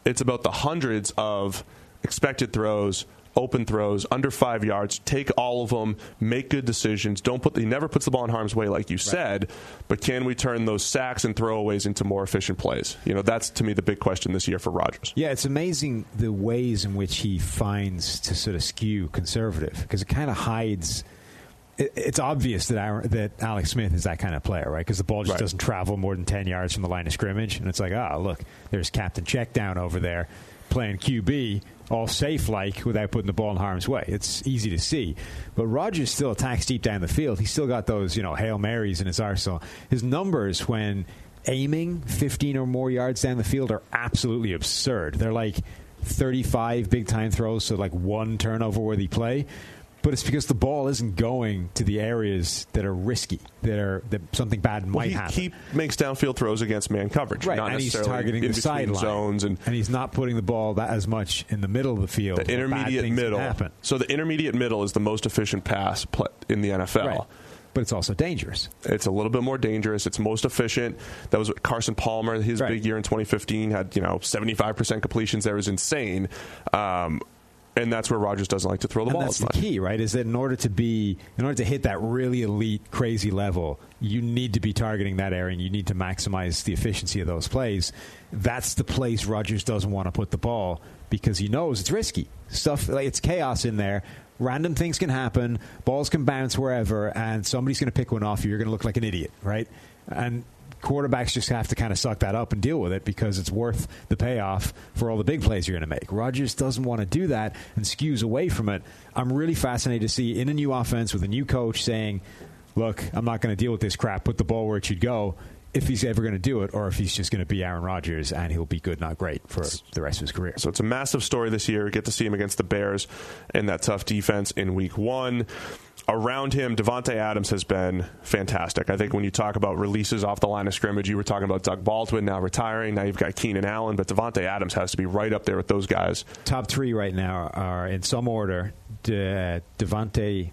It's about the hundreds of expected throws, open throws, under five yards, take all of them, make good decisions. Don't put the, he never puts the ball in harm's way, like you said, right. but can we turn those sacks and throwaways into more efficient plays? You know, that's, to me, the big question this year for Rodgers. Yeah, it's amazing the ways in which he finds to sort of skew conservative, because it kind of hides... It's obvious that our, that Alex Smith is that kind of player, right? Because the ball just right. doesn't travel more than ten yards from the line of scrimmage. And it's like, oh, look, there's Captain Checkdown over there playing Q B, all safe-like, without putting the ball in harm's way. It's easy to see. But Rodgers still attacks deep down the field. He's still got those, you know, Hail Marys in his arsenal. His numbers when aiming fifteen or more yards down the field are absolutely absurd. They're like thirty-five big-time throws, so like one turnover-worthy play. But it's because the ball isn't going to the areas that are risky, that are that something bad might well, he, happen. He makes downfield throws against man coverage, right? Not and necessarily he's targeting in the sideline, and, and he's not putting the ball that as much in the middle of the field. The intermediate middle. So the intermediate middle is the most efficient pass in the N F L. Right. But it's also dangerous. It's a little bit more dangerous. It's most efficient. That was what Carson Palmer, his right. big year in twenty fifteen, had you know seventy-five percent completions. That was insane. Um, And that's where Rodgers doesn't like to throw the and ball. That's the key, right? Is that in order to be, in order to hit that really elite, crazy level, you need to be targeting that area, and you need to maximize the efficiency of those plays. That's the place Rodgers doesn't want to put the ball because he knows it's risky stuff. Like it's chaos in there. Random things can happen. Balls can bounce wherever, and somebody's going to pick one off you. You're going to look like an idiot, right? And quarterbacks just have to kind of suck that up and deal with it because it's worth the payoff for all the big plays you're going to make. Rodgers doesn't want to do that and skews away from it. I'm really fascinated to see in a new offense with a new coach saying, look, I'm not going to deal with this crap. Put the ball where it should go, if he's ever going to do it, or if he's just going to be Aaron Rodgers and he'll be good, not great for the rest of his career. So it's a massive story this year. Get to see him against the Bears and that tough defense in week one. Around him, Davante Adams has been fantastic. I think when you talk about releases off the line of scrimmage, you were talking about Doug Baldwin now retiring. Now you've got Keenan Allen, but Davante Adams has to be right up there with those guys. Top three right now are in some order. De- Davante,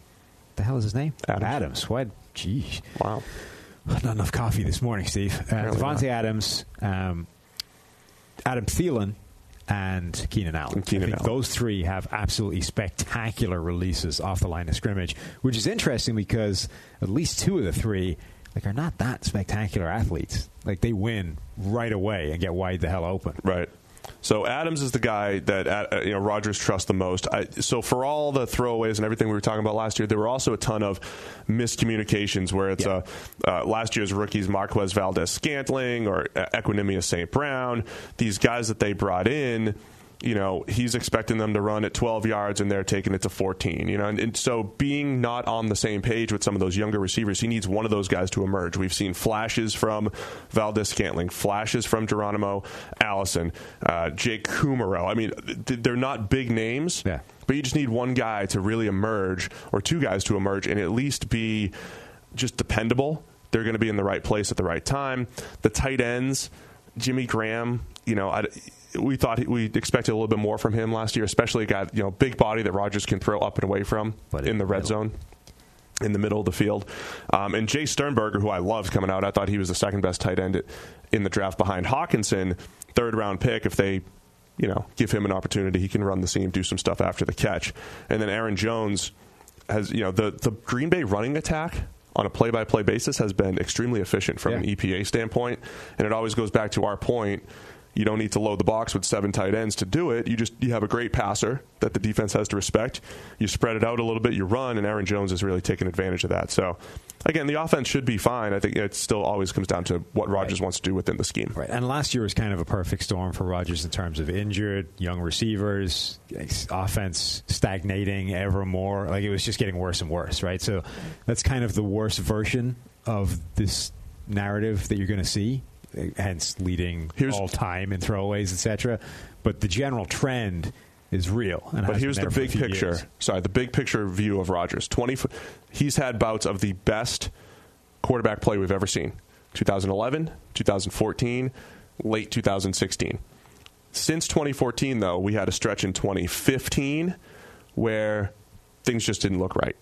the hell is his name? Adams. Adams. What? Jeez. Wow. Not enough coffee this morning, Steve. Uh, Davante not. Adams, um, Adam Thielen, and Keenan Allen. And Keenan I think Allen. Those three have absolutely spectacular releases off the line of scrimmage, which is interesting because at least two of the three like are not that spectacular athletes. Like they win right away and get wide the hell open. Right. So Adams is the guy that you know Rodgers trusts the most. I, so for all the throwaways and everything we were talking about last year, there were also a ton of miscommunications where it's yeah. uh, uh, last year's rookies, Marquez Valdez-Scantling or Equanimeous Saint Brown, these guys that they brought in. You know, he's expecting them to run at twelve yards and they're taking it to fourteen, you know, and, and so being not on the same page with some of those younger receivers, he needs one of those guys to emerge. We've seen flashes from Valdez-Scantling, flashes from Geronimo Allison, uh, Jake Kumaro. I mean, th- they're not big names, yeah. but you just need one guy to really emerge or two guys to emerge and at least be just dependable. They're going to be in the right place at the right time. The tight ends, Jimmy Graham, you know, I... We thought we expected a little bit more from him last year, especially a guy, you know, big body that Rodgers can throw up and away from but in the red middle. zone, in the middle of the field. Um, and Jay Sternberger, who I loved coming out, I thought he was the second best tight end in the draft behind Hockenson, third round pick. If they, you know, give him an opportunity, he can run the seam, do some stuff after the catch. And then Aaron Jones has, you know, the, the Green Bay running attack on a play-by-play basis has been extremely efficient from yeah. an E P A standpoint. And it always goes back to our point You don't need to load the box with seven tight ends to do it. You just you have a great passer that the defense has to respect. You spread it out a little bit, you run, and Aaron Jones is really taking advantage of that. So, again, the offense should be fine. I think it still always comes down to what Rodgers right. wants to do within the scheme. Right. And last year was kind of a perfect storm for Rodgers in terms of injured, young receivers, offense stagnating ever more. Like, it was just getting worse and worse, right? So that's kind of the worst version of this narrative that you're going to see. Hence leading here's, all time in throwaways, et cetera. But the general trend is real. And but here's the big picture. Years. Sorry, the big picture view of Rodgers. Twenty, he's had bouts of the best quarterback play we've ever seen. twenty eleven, twenty fourteen, late twenty sixteen. Since twenty fourteen, though, we had a stretch in twenty fifteen where things just didn't look right.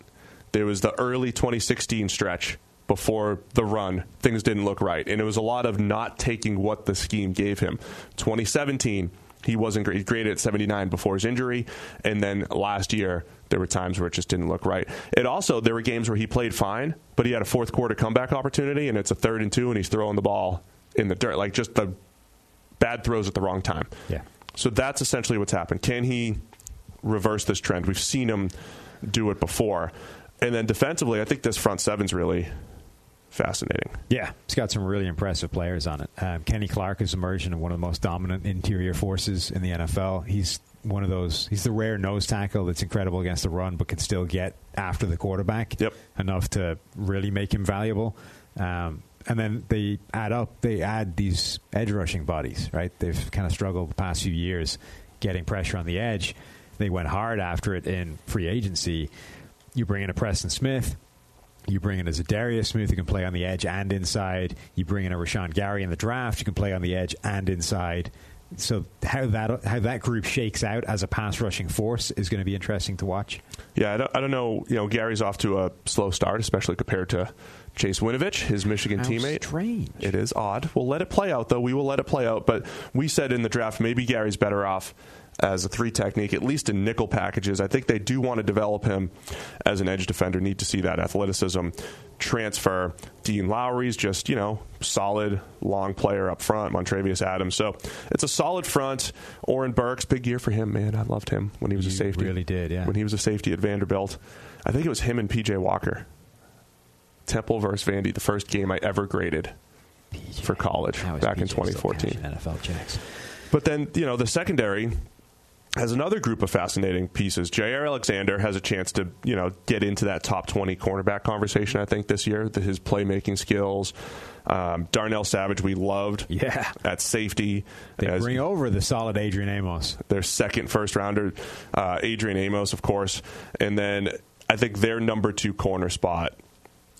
There was the early twenty sixteen stretch. Before the run, things didn't look right. And it was a lot of not taking what the scheme gave him. twenty seventeen, he wasn't great. He graded at seventy-nine before his injury. And then last year, there were times where it just didn't look right. It also, there were games where he played fine, but he had a fourth quarter comeback opportunity, and it's a third and two, and he's throwing the ball in the dirt. Like, just the bad throws at the wrong time. Yeah. So that's essentially what's happened. Can he reverse this trend? We've seen him do it before. And then defensively, I think this front seven's really fascinating. Yeah, it's got some really impressive players on it. Um, Kenny Clark has emerged in one of the most dominant interior forces in the N F L. He's one of those, he's the rare nose tackle that's incredible against the run, but can still get after the quarterback yep. enough to really make him valuable. Um, and then they add up, they add these edge rushing bodies, right? They've kind of struggled the past few years getting pressure on the edge. They went hard after it in free agency. You bring in a Preston Smith. You bring in a Zadarius Smith who can play on the edge and inside. You bring in a Rashawn Gary in the draft who can play on the edge and inside. So how that how that group shakes out as a pass rushing force is going to be interesting to watch. Yeah, I don't, I don't know. You know, Gary's off to a slow start, especially compared to Chase Winovich, his Michigan how teammate. Strange. It is odd. We'll let it play out, though. We will let it play out. But we said in the draft maybe Gary's better off as a three technique, at least in nickel packages. I think they do want to develop him as an edge defender. Need to see that athleticism transfer. Dean Lowry's just, you know, solid, long player up front. Montravius Adams. So it's a solid front. Oren Burks, big year for him, man. I loved him when he was you a safety. Really did, yeah. When he was a safety at Vanderbilt. I think it was him and P J Walker. Temple versus Vandy, the first game I ever graded P J for college back P J in twenty fourteen. N F L checks. But then, you know, the secondary has another group of fascinating pieces. J R Alexander has a chance to, you know, get into that top twenty cornerback conversation, I think, this year. The, his playmaking skills. Um, Darnell Savage, we loved yeah. at safety. They bring over the solid Adrian Amos. Their second first-rounder, uh, Adrian Amos, of course. And then I think their number two corner spot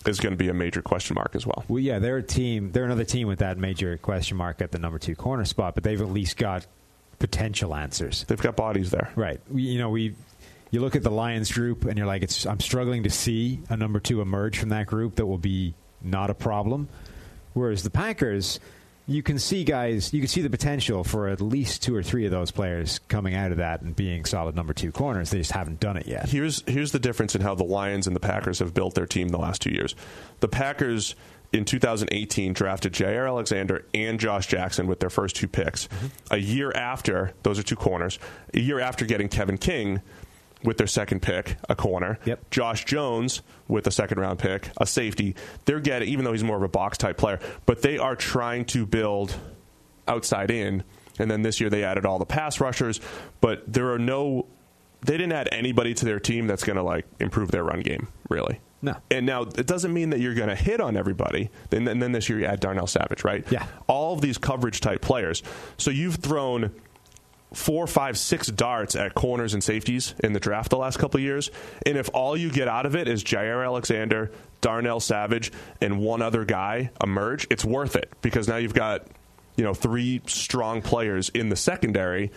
is going to be a major question mark as well. Well, yeah, they're a team. They're another team with that major question mark at the number two corner spot, but they've at least got potential answers. They've got bodies there. Right. We, you know, we you look at the Lions group and you're like, it's I'm struggling to see a number two emerge from that group that will be not a problem. Whereas the Packers, you can see guys, you can see the potential for at least two or three of those players coming out of that and being solid number two corners. They just haven't done it yet. Here's here's the difference in how the Lions and the Packers have built their team the last two years. The Packers in two thousand eighteen drafted J R Alexander and Josh Jackson with their first two picks. Mm-hmm. A year after, those are two corners, a year after getting Kevin King with their second pick, a corner, yep. Josh Jones with a second-round pick, a safety. They're getting, even though he's more of a box-type player, but they are trying to build outside in, and then this year they added all the pass rushers, but there are no, they didn't add anybody to their team that's going to, like, improve their run game, really. No. And now it doesn't mean that you're going to hit on everybody. And then, and then this year you add Darnell Savage, right? Yeah. All of these coverage-type players. So you've thrown four, five, six darts at corners and safeties in the draft the last couple of years. And if all you get out of it is Jair Alexander, Darnell Savage, and one other guy emerge, it's worth it because now you've got, you know, three strong players in the secondary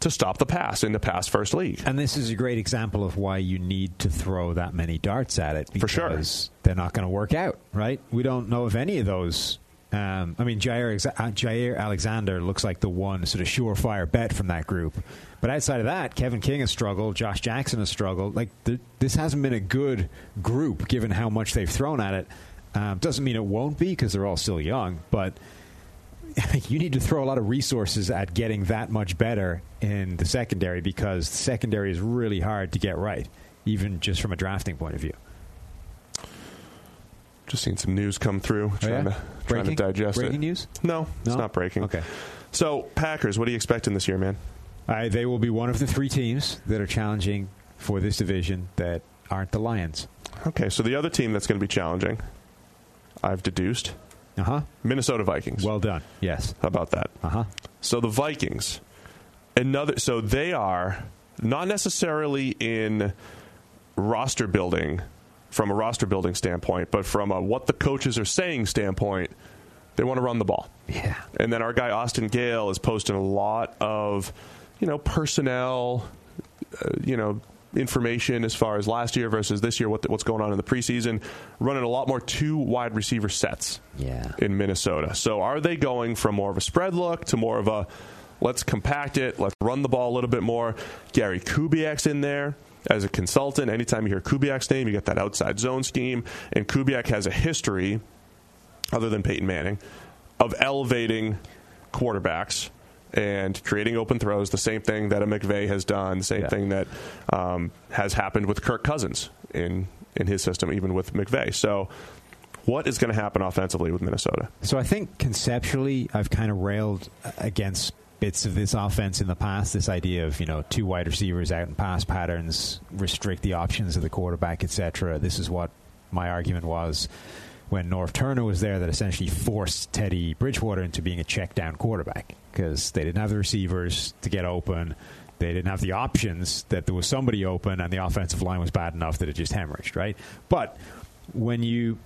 to stop the pass in the pass-first league. And this is a great example of why you need to throw that many darts at it. Because for sure. They're not going to work out, right? We don't know if any of those. Um, I mean, Jair, Jair Alexander looks like the one sort of surefire bet from that group. But outside of that, Kevin King has struggled. Josh Jackson has struggled. Like, th- this hasn't been a good group given how much they've thrown at it. Um, doesn't mean it won't be because they're all still young, but you need to throw a lot of resources at getting that much better in the secondary, because the secondary is really hard to get right, even just from a drafting point of view. Just seen some news come through. Oh, trying yeah? to trying breaking? to digest breaking it. Breaking news? No, no, it's not breaking. Okay. So, Packers, what are you expecting this year, man? Uh, they will be one of the three teams that are challenging for this division that aren't the Lions. Okay, so the other team that's going to be challenging, I've deduced, uh-huh. Minnesota Vikings. Well done. Yes. How about that? Uh-huh. So the Vikings, another. So they are not necessarily in roster building from a roster building standpoint, but from a what the coaches are saying standpoint, they want to run the ball. Yeah. And then our guy Austin Gale is posting a lot of, you know, personnel, uh, you know, information as far as last year versus this year, what the, what's going on in the preseason, running a lot more two wide receiver sets yeah. in Minnesota. So are they going from more of a spread look to more of a let's compact it, let's run the ball a little bit more? Gary Kubiak's in there as a consultant. Anytime you hear Kubiak's name, you get that outside zone scheme, and Kubiak has a history, other than Peyton Manning, of elevating quarterbacks and creating open throws, the same thing that a McVay has done, the same yeah. thing that um, has happened with Kirk Cousins in, in his system, even with McVay. So what is going to happen offensively with Minnesota? So I think conceptually I've kind of railed against bits of this offense in the past, this idea of, you know, two wide receivers out in pass patterns, restrict the options of the quarterback, et cetera. This is what my argument was when Norv Turner was there, that essentially forced Teddy Bridgewater into being a check-down quarterback because they didn't have the receivers to get open. They didn't have the options that there was somebody open, and the offensive line was bad enough that it just hemorrhaged, right? But when you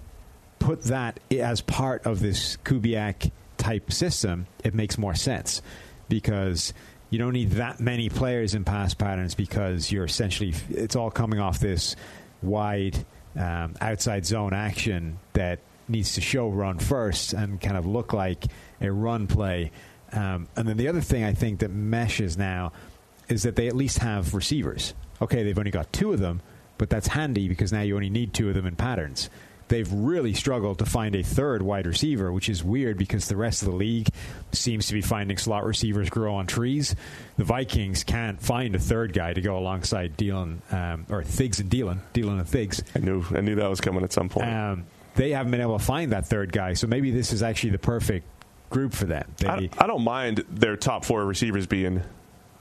put that as part of this Kubiak-type system, it makes more sense because you don't need that many players in pass patterns because you're essentially – it's all coming off this wide – Um, outside zone action that needs to show run first and kind of look like a run play. Um, and then the other thing I think that meshes now is that they at least have receivers. Okay, they've only got two of them, but that's handy because now you only need two of them in patterns. They've really struggled to find a third wide receiver, which is weird because the rest of the league seems to be finding slot receivers grow on trees. The Vikings can't find a third guy to go alongside Thielen, um, or Diggs and Thielen, Thielen and Diggs. I knew, I knew that was coming at some point. Um, they haven't been able to find that third guy, so maybe this is actually the perfect group for them. They, I, don't, I don't mind their top four receivers being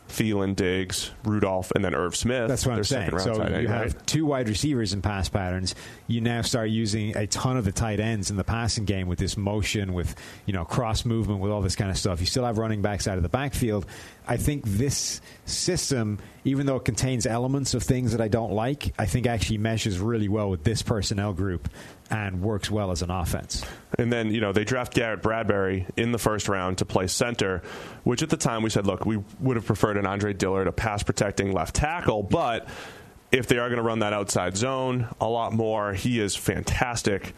Thielen, Diggs, Rudolph, and then Irv Smith. That's what I'm saying. So you end, have right? two wide receivers in pass patterns. You now start using a ton of the tight ends in the passing game with this motion, with, you know, cross movement, with all this kind of stuff. You still have running backs out of the backfield. I think this system, even though it contains elements of things that I don't like, I think actually meshes really well with this personnel group and works well as an offense. And then, you know, they draft Garrett Bradbury in the first round to play center, which at the time we said, look, we would have preferred an Andre Dillard, a pass-protecting left tackle, but if they are going to run that outside zone a lot more, he is fantastic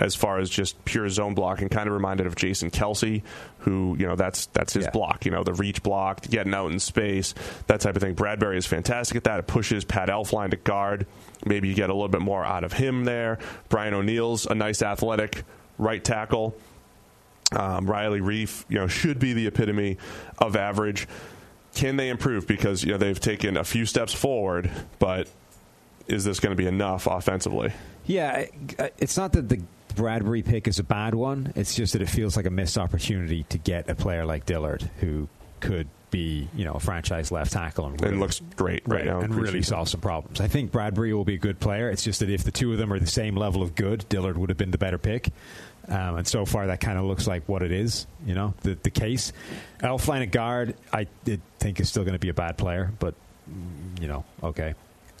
as far as just pure zone blocking, kind of reminded of Jason Kelsey, who, you know, that's that's his yeah. block, you know, the reach block, getting out in space, that type of thing. Bradbury is fantastic at that. It pushes Pat Elflein to guard. Maybe you get a little bit more out of him there. Brian O'Neill's a nice athletic right tackle. Um, Riley Reiff, you know, should be the epitome of average. Can they improve? Because, you know, they've taken a few steps forward, but is this going to be enough offensively? Yeah, it's not that the Bradbury pick is a bad one. It's just that it feels like a missed opportunity to get a player like Dillard, who could be, you know, a franchise left tackle and, really, and looks great right, right now and really solve some problems. I think Bradbury will be a good player. It's just that if the two of them are the same level of good, Dillard would have been the better pick. Um, and so far, that kind of looks like what it is, you know, the the case. Elflein at guard, I did think is still going to be a bad player, but, you know, okay.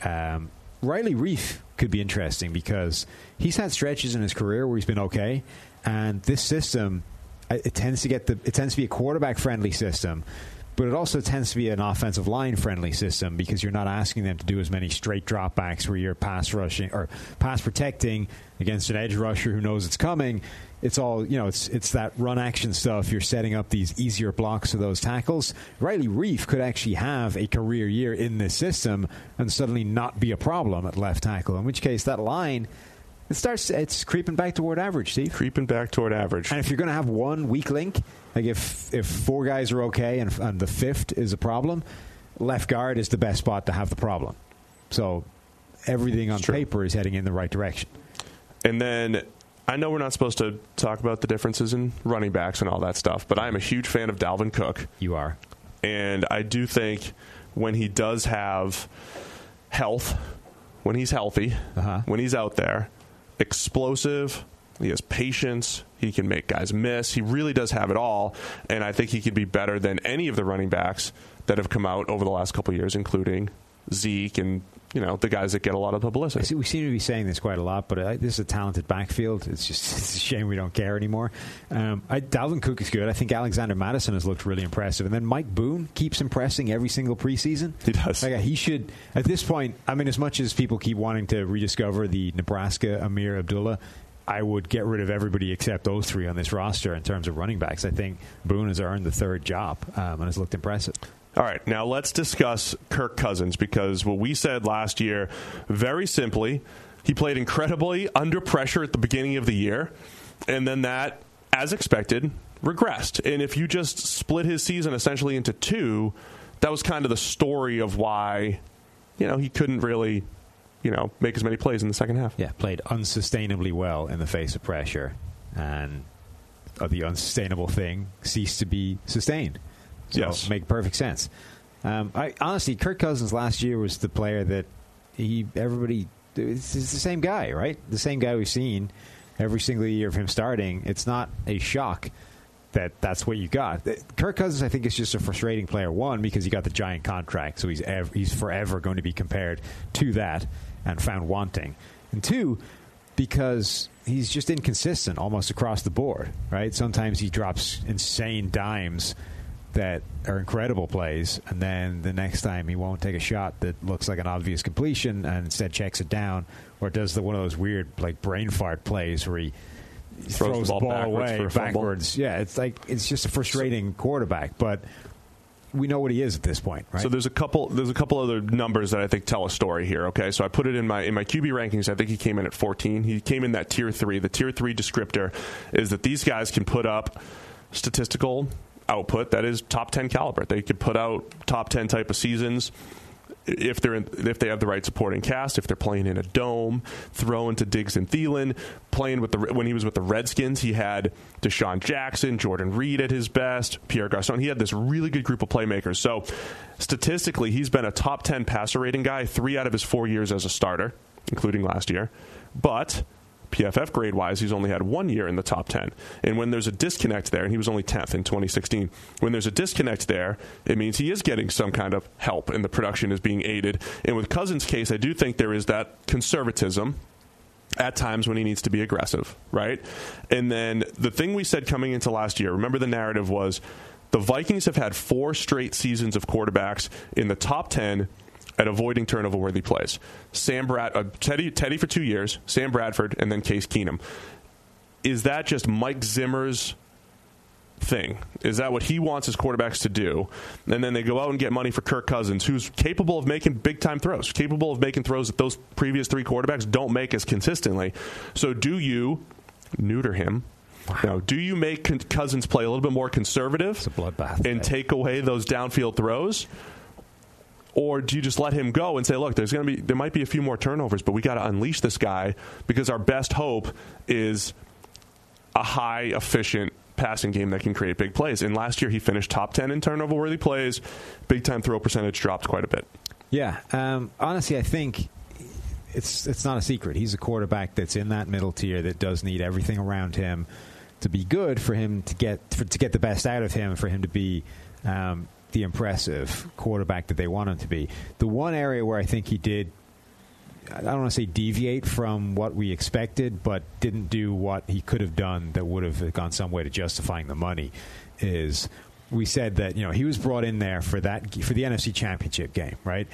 Um, Riley Reiff could be interesting because he's had stretches in his career where he's been okay, and this system, it tends to get the it tends to be a quarterback friendly system, but it also tends to be an offensive line friendly system because you're not asking them to do as many straight dropbacks where you're pass rushing or pass protecting against an edge rusher who knows it's coming. It's all, you know, it's it's that run action stuff. You're setting up these easier blocks for those tackles. Riley Reiff could actually have a career year in this system and suddenly not be a problem at left tackle, in which case that line, it starts, it's creeping back toward average, Steve. Creeping back toward average. And if you're going to have one weak link, Like if if four guys are okay and, and the fifth is a problem, left guard is the best spot to have the problem. So everything on paper is heading in the right direction. And then I know we're not supposed to talk about the differences in running backs and all that stuff, but I am a huge fan of Dalvin Cook. You are. And I do think when he does have health, when he's healthy, uh-huh. when he's out there, explosive, he has patience, he can make guys miss. He really does have it all, and I think he could be better than any of the running backs that have come out over the last couple of years, including Zeke and, you know, the guys that get a lot of publicity. See, we seem to be saying this quite a lot, but I, this is a talented backfield. It's just it's a shame we don't care anymore. Um, I, Dalvin Cook is good. I think Alexander Madison has looked really impressive. And then Mike Boone keeps impressing every single preseason. He does. Like, he should, at this point, I mean, as much as people keep wanting to rediscover the Nebraska Amir Abdullah, I would get rid of everybody except those three on this roster in terms of running backs. I think Boone has earned the third job um, and has looked impressive. All right, now let's discuss Kirk Cousins, because what we said last year, very simply, he played incredibly under pressure at the beginning of the year, and then that, as expected, regressed. And if you just split his season essentially into two, that was kind of the story of why, you know, he couldn't really... you know, make as many plays in the second half. Yeah, played unsustainably well in the face of pressure, and the unsustainable thing ceased to be sustained. So yes. Make perfect sense. Um, I honestly, Kirk Cousins last year was the player that he, everybody, it's, it's the same guy, right? The same guy we've seen every single year of him starting. It's not a shock that that's what you got. Kirk Cousins, I think, is just a frustrating player, one, because he got the giant contract, so he's ev- he's forever going to be compared to that and found wanting. And two, because he's just inconsistent almost across the board, right? Sometimes he drops insane dimes that are incredible plays, and then the next time he won't take a shot that looks like an obvious completion and instead checks it down, or does the one of those weird like brain fart plays where he throws, throws the ball, ball backwards away, for a backwards. Football. Yeah, it's like it's just a frustrating quarterback, but we know what he is at this point, right? So there's a couple there's a couple other numbers that I think tell a story here, okay? So I put it in my in my Q B rankings. I think he came in at fourteen. He came in that tier three. The tier three descriptor is that these guys can put up statistical output that is top ten caliber. They could put out top ten type of seasons if they're in, if they have the right supporting cast, if they're playing in a dome, throwing to Diggs and Thielen, playing with the when he was with the Redskins, he had Deshaun Jackson, Jordan Reed at his best, Pierre Garçon. He had this really good group of playmakers. So statistically, he's been a top ten passer rating guy three out of his four years as a starter, including last year. But P F F grade-wise, he's only had one year in the top ten. And when there's a disconnect there, and he was only tenth in twenty sixteen, when there's a disconnect there, it means he is getting some kind of help and the production is being aided. And with Cousins' case, I do think there is that conservatism at times when he needs to be aggressive, right? And then the thing we said coming into last year, remember the narrative was the Vikings have had four straight seasons of quarterbacks in the top ten at avoiding turnover-worthy plays. Sam Brad, uh, Teddy, Teddy for two years, Sam Bradford, and then Case Keenum. Is that just Mike Zimmer's thing? Is that what he wants his quarterbacks to do? And then they go out and get money for Kirk Cousins, who's capable of making big-time throws, capable of making throws that those previous three quarterbacks don't make as consistently. So do you neuter him? Wow. Now, do you make Cousins play a little bit more conservative it's a bloodbath, and right? Take away those downfield throws? Or do you just let him go and say, look, there's going to be there might be a few more turnovers, but we got to unleash this guy because our best hope is a high efficient passing game that can create big plays. And last year he finished top ten in turnover worthy plays. Big time throw percentage dropped quite a bit. Yeah, um, honestly, I think it's it's not a secret. He's a quarterback that's in that middle tier that does need everything around him to be good for him to get for, to get the best out of him for him to be. Um, the impressive quarterback that they want him to be. The one area where I think he did, I don't want to say deviate from what we expected, but didn't do what he could have done that would have gone some way to justifying the money, is we said that, you know, he was brought in there for that for the N F C Championship game, right?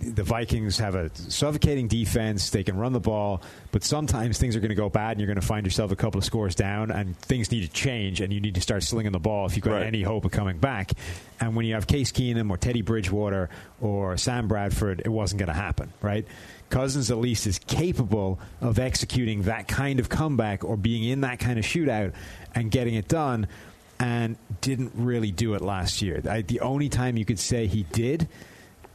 The Vikings have a suffocating defense. They can run the ball, but sometimes things are going to go bad and you're going to find yourself a couple of scores down and things need to change and you need to start slinging the ball if you've got right. any hope of coming back. And when you have Case Keenum or Teddy Bridgewater or Sam Bradford, it wasn't going to happen, right? Cousins at least is capable of executing that kind of comeback or being in that kind of shootout and getting it done. and didn't really do it last year. I, the only time you could say he did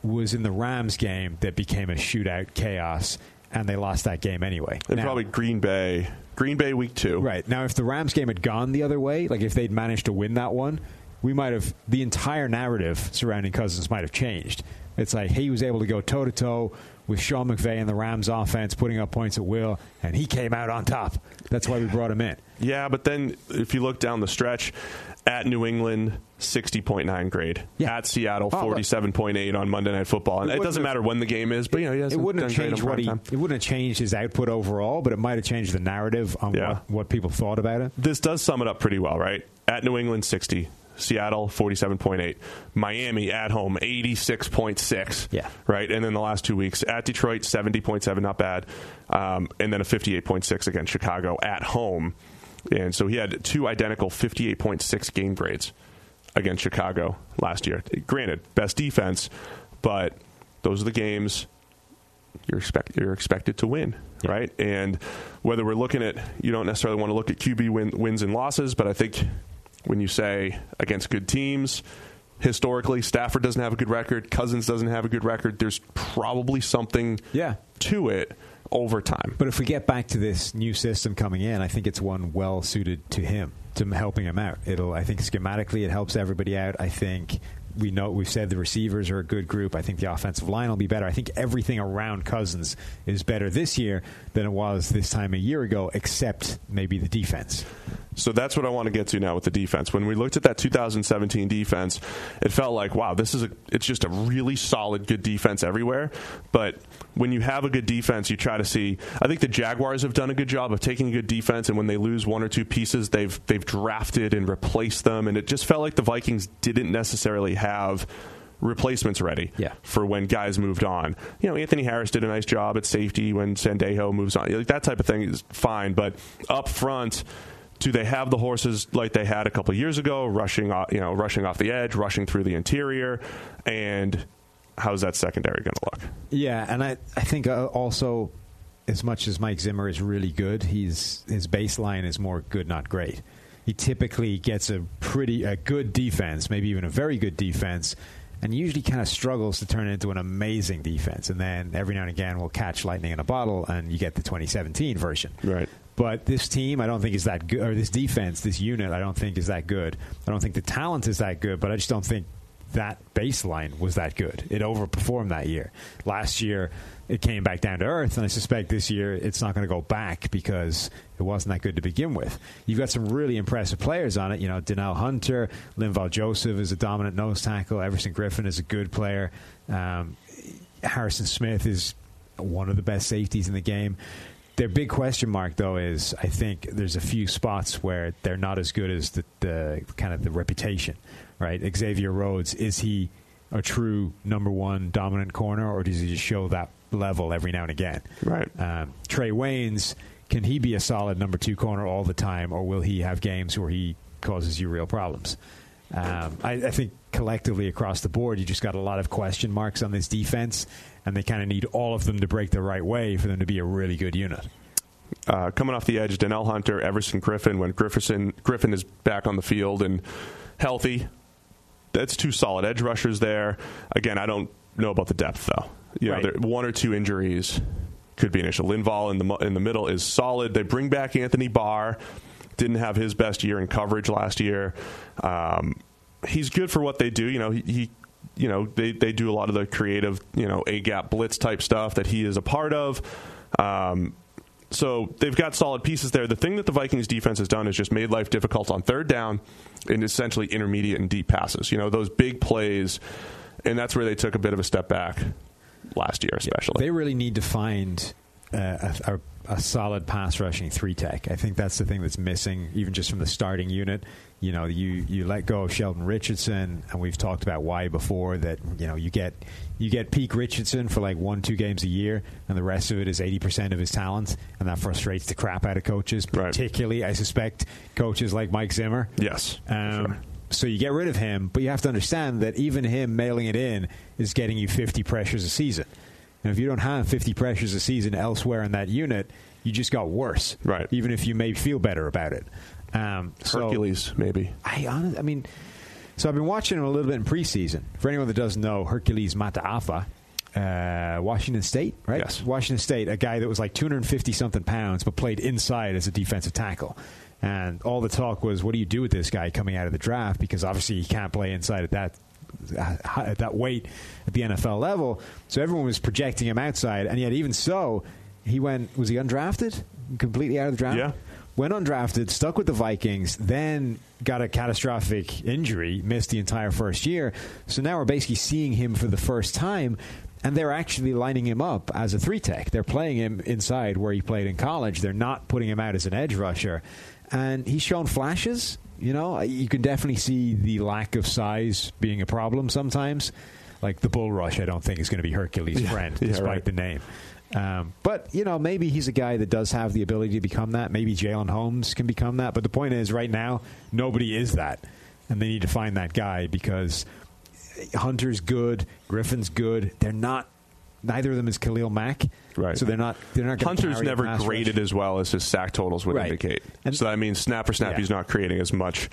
was in the Rams game that became a shootout chaos, and they lost that game anyway. And now, probably Green Bay. Green Bay week two. Right. Now, if the Rams game had gone the other way, like if they'd managed to win that one, we might have, the entire narrative surrounding Cousins might have changed. It's like, hey, he was able to go toe-to-toe with Sean McVay and the Rams offense, putting up points at will, and he came out on top. That's why we brought him in. Yeah, but then if you look down the stretch, at New England, sixty point nine grade. Yeah. At Seattle, oh, forty-seven point eight on Monday Night Football. And it, it doesn't matter when the game is, but you know, he hasn't it wouldn't have changed what he, it wouldn't have changed his output overall, but it might have changed the narrative on yeah. what, what people thought about it. This does sum it up pretty well, right? At New England, sixty. Seattle, forty-seven point eight. Miami at home, eighty-six point six. Yeah. Right? And then the last two weeks at Detroit, seventy point seven, not bad. Um, and then a fifty-eight point six against Chicago at home. And so he had two identical fifty-eight point six game grades against Chicago last year. Granted, best defense, but those are the games you're, expect, you're expected to win, yeah. right? And whether we're looking at, you don't necessarily want to look at Q B win, wins and losses, but I think when you say against good teams, historically, Stafford doesn't have a good record, Cousins doesn't have a good record, there's probably something yeah. to it. Over time. But if we get back to this new system coming in, I think it's one well suited to him, to helping him out. It'll, I think schematically it helps everybody out. I think we know, we've said the receivers are a good group. I think the offensive line will be better. I think everything around Cousins is better this year than it was this time a year ago, except maybe the defense. So that's what I want to get to now with the defense. When we looked at that two thousand seventeen defense, it felt like, wow, this is a, it's just a really solid, good defense everywhere. But when you have a good defense, you try to see, I think the Jaguars have done a good job of taking a good defense. And when they lose one or two pieces, they've, they've drafted and replaced them. And it just felt like the Vikings didn't necessarily have replacements ready yeah. for when guys moved on. You know, Anthony Harris did a nice job at safety when Sandejo moves on. Like that type of thing is fine. But up front, do they have the horses like they had a couple years ago, rushing off, you know, rushing off the edge, rushing through the interior? And how's that secondary going to look? Yeah, and I, I think also, as much as Mike Zimmer is really good, he's, his baseline is more good, not great. He typically gets a pretty a good defense, maybe even a very good defense, and usually kind of struggles to turn it into an amazing defense. And then every now and again we'll catch lightning in a bottle, and you get the twenty seventeen version. Right. But this team, I don't think is that good, or this defense, this unit, I don't think is that good. I don't think the talent is that good, but I just don't think that baseline was that good. It overperformed that year. Last year, it came back down to earth, and I suspect this year it's not going to go back because it wasn't that good to begin with. You've got some really impressive players on it. You know, Donnell Hunter, Linval Joseph is a dominant nose tackle. Everson Griffin is a good player. Um, Harrison Smith is one of the best safeties in the game. Their big question mark, though, is I think there's a few spots where they're not as good as the, the kind of the reputation, right? Xavier Rhodes, is he a true number one dominant corner, or does he just show that level every now and again? Right. Um, Trey Waynes, can he be a solid number two corner all the time, or will he have games where he causes you real problems? Um, I, I think collectively across the board, you just got a lot of question marks on this defense, and they kind of need all of them to break the right way for them to be a really good unit. Uh, coming off the edge, Donnell Hunter, Everson Griffin. When Griffin, Griffin is back on the field and healthy, that's two solid edge rushers there. Again, I don't know about the depth, though. You know, right. there, one or two injuries could be an issue. Linval in the, in the middle is solid. They bring back Anthony Barr. Didn't have his best year in coverage last year. Um, he's good for what they do. You know, he, he you know, they, they do a lot of the creative, you know, A-gap blitz type stuff that he is a part of. Um, so they've got solid pieces there. The thing that the Vikings defense has done is just made life difficult on third down and essentially intermediate and deep passes. You know, those big plays, and that's where they took a bit of a step back last year, especially. Yeah, they really need to find uh, a, a a solid pass rushing three tech. I think that's the thing that's missing, even just from the starting unit. You know, you, you let go of Sheldon Richardson, and we've talked about why before that, you know, you get you get peak Richardson for like one, two games a year, and the rest of it is eighty percent of his talent, and that frustrates the crap out of coaches, particularly, right. I suspect, coaches like Mike Zimmer. Yes. Um, sure. So you get rid of him, but you have to understand that even him mailing it in is getting you fifty pressures a season. And if you don't have fifty pressures a season elsewhere in that unit, you just got worse. Right. Even if you may feel better about it. Um, Hercules, so maybe. I honestly, I mean, so I've been watching him a little bit in preseason. For anyone that doesn't know, Hercules Mataafa, uh, Washington State, right? Yes. Washington State, a guy that was like two hundred fifty-something pounds but played inside as a defensive tackle. And all the talk was, what do you do with this guy coming out of the draft? Because obviously he can't play inside at that at that weight at the N F L level. So everyone was projecting him outside. And yet even so, he went, was he undrafted? Completely out of the draft? Yeah. Went undrafted, stuck with the Vikings, then got a catastrophic injury, missed the entire first year. So now we're basically seeing him for the first time, and they're actually lining him up as a three-tech. They're playing him inside where he played in college. They're not putting him out as an edge rusher. And he's shown flashes. You know, you can definitely see the lack of size being a problem sometimes. Like the bull rush, I don't think is going to be Hercules' yeah. friend, despite yeah, right. the name. Um, but, you know, maybe he's a guy that does have the ability to become that. Maybe Jalen Holmes can become that. But the point is, right now, nobody is that. And they need to find that guy because Hunter's good, Griffin's good. They're not, neither of them is Khalil Mack. Right. So they're not, they're not going to Hunter's never graded rush. As well as his sack totals would right. indicate. And so that means snap for snap, yeah. he's not creating as much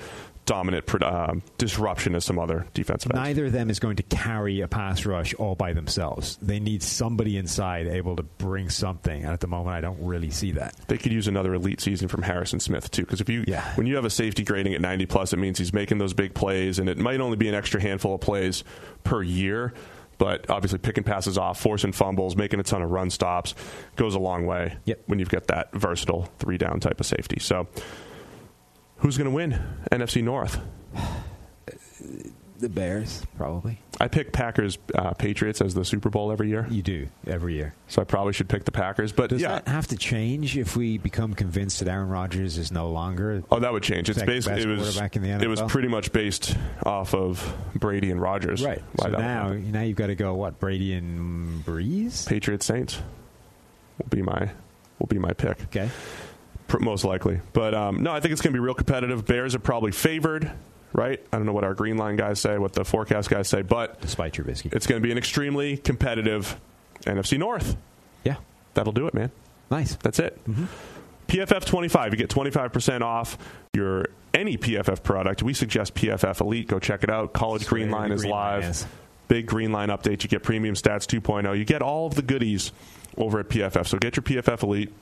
dominant uh, disruption as some other defensive ends. Neither of them is going to carry a pass rush all by themselves. They need somebody inside able to bring something. And at the moment, I don't really see that. They could use another elite season from Harrison Smith, too. Because if you yeah. when you have a safety grading at ninety plus, it means he's making those big plays. And it might only be an extra handful of plays per year. But obviously picking passes off, forcing fumbles, making a ton of run stops goes a long way yep. when you've got that versatile three-down type of safety. So who's going to win N F C North? The Bears, probably. I pick Packers, uh, Patriots as the Super Bowl every year. You do, every year. So I probably should pick the Packers. But Does yeah. that have to change if we become convinced that Aaron Rodgers is no longer Oh, that would change. It's basically it was, it was pretty much based off of Brady and Rodgers. Right. So now, now you've got to go, what, Brady and Breeze? Patriots, Saints will be my, will be my pick. Okay. Most likely. But, um, no, I think it's going to be real competitive. Bears are probably favored, right? I don't know what our Green Line guys say, what the forecast guys say, but despite Trubisky, it's going to be an extremely competitive N F C North. Yeah. That'll do it, man. Nice. That's it. Mm-hmm. P F F twenty-five. You get twenty-five percent off your any P F F product. We suggest P F F Elite. Go check it out. College Swear Green Line is green live. Line is. Big Green Line update. You get Premium Stats two point oh. You get all of the goodies over at P F F. So get your P F F Elite.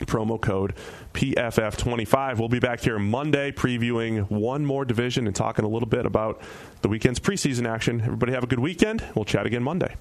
Promo code P F F twenty-five. We'll be back here Monday previewing one more division and talking a little bit about the weekend's preseason action. Everybody have a good weekend. We'll chat again Monday.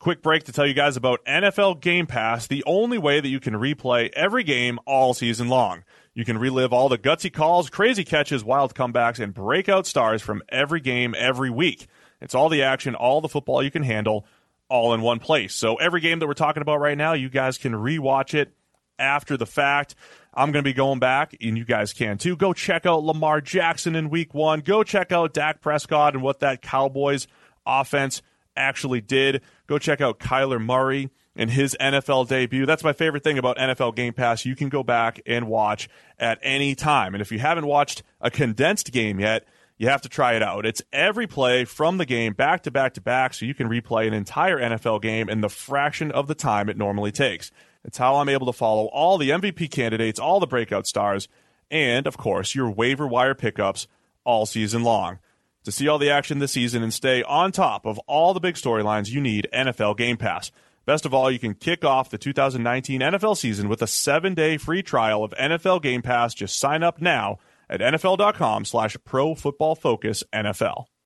Quick break to tell you guys about N F L Game Pass, the only way that you can replay every game all season long. You can relive all the gutsy calls, crazy catches, wild comebacks, and breakout stars from every game every week. It's all the action, all the football you can handle, all in one place. So every game that we're talking about right now, you guys can rewatch it after the fact. I'm going to be going back, and you guys can too. Go check out Lamar Jackson in week one. Go check out Dak Prescott and what that Cowboys offense actually did. Go check out Kyler Murray and his N F L debut. That's my favorite thing about N F L Game Pass. You can go back and watch at any time. And if you haven't watched a condensed game yet, you have to try it out. It's every play from the game back to back to back, so you can replay an entire N F L game in the fraction of the time it normally takes. It's how I'm able to follow all the M V P candidates, all the breakout stars, and, of course, your waiver wire pickups all season long. To see all the action this season and stay on top of all the big storylines, you need N F L Game Pass. Best of all, you can kick off the two thousand nineteen N F L season with a seven-day free trial of N F L Game Pass. Just sign up now at N F L dot com slash Pro Football Focus N F L.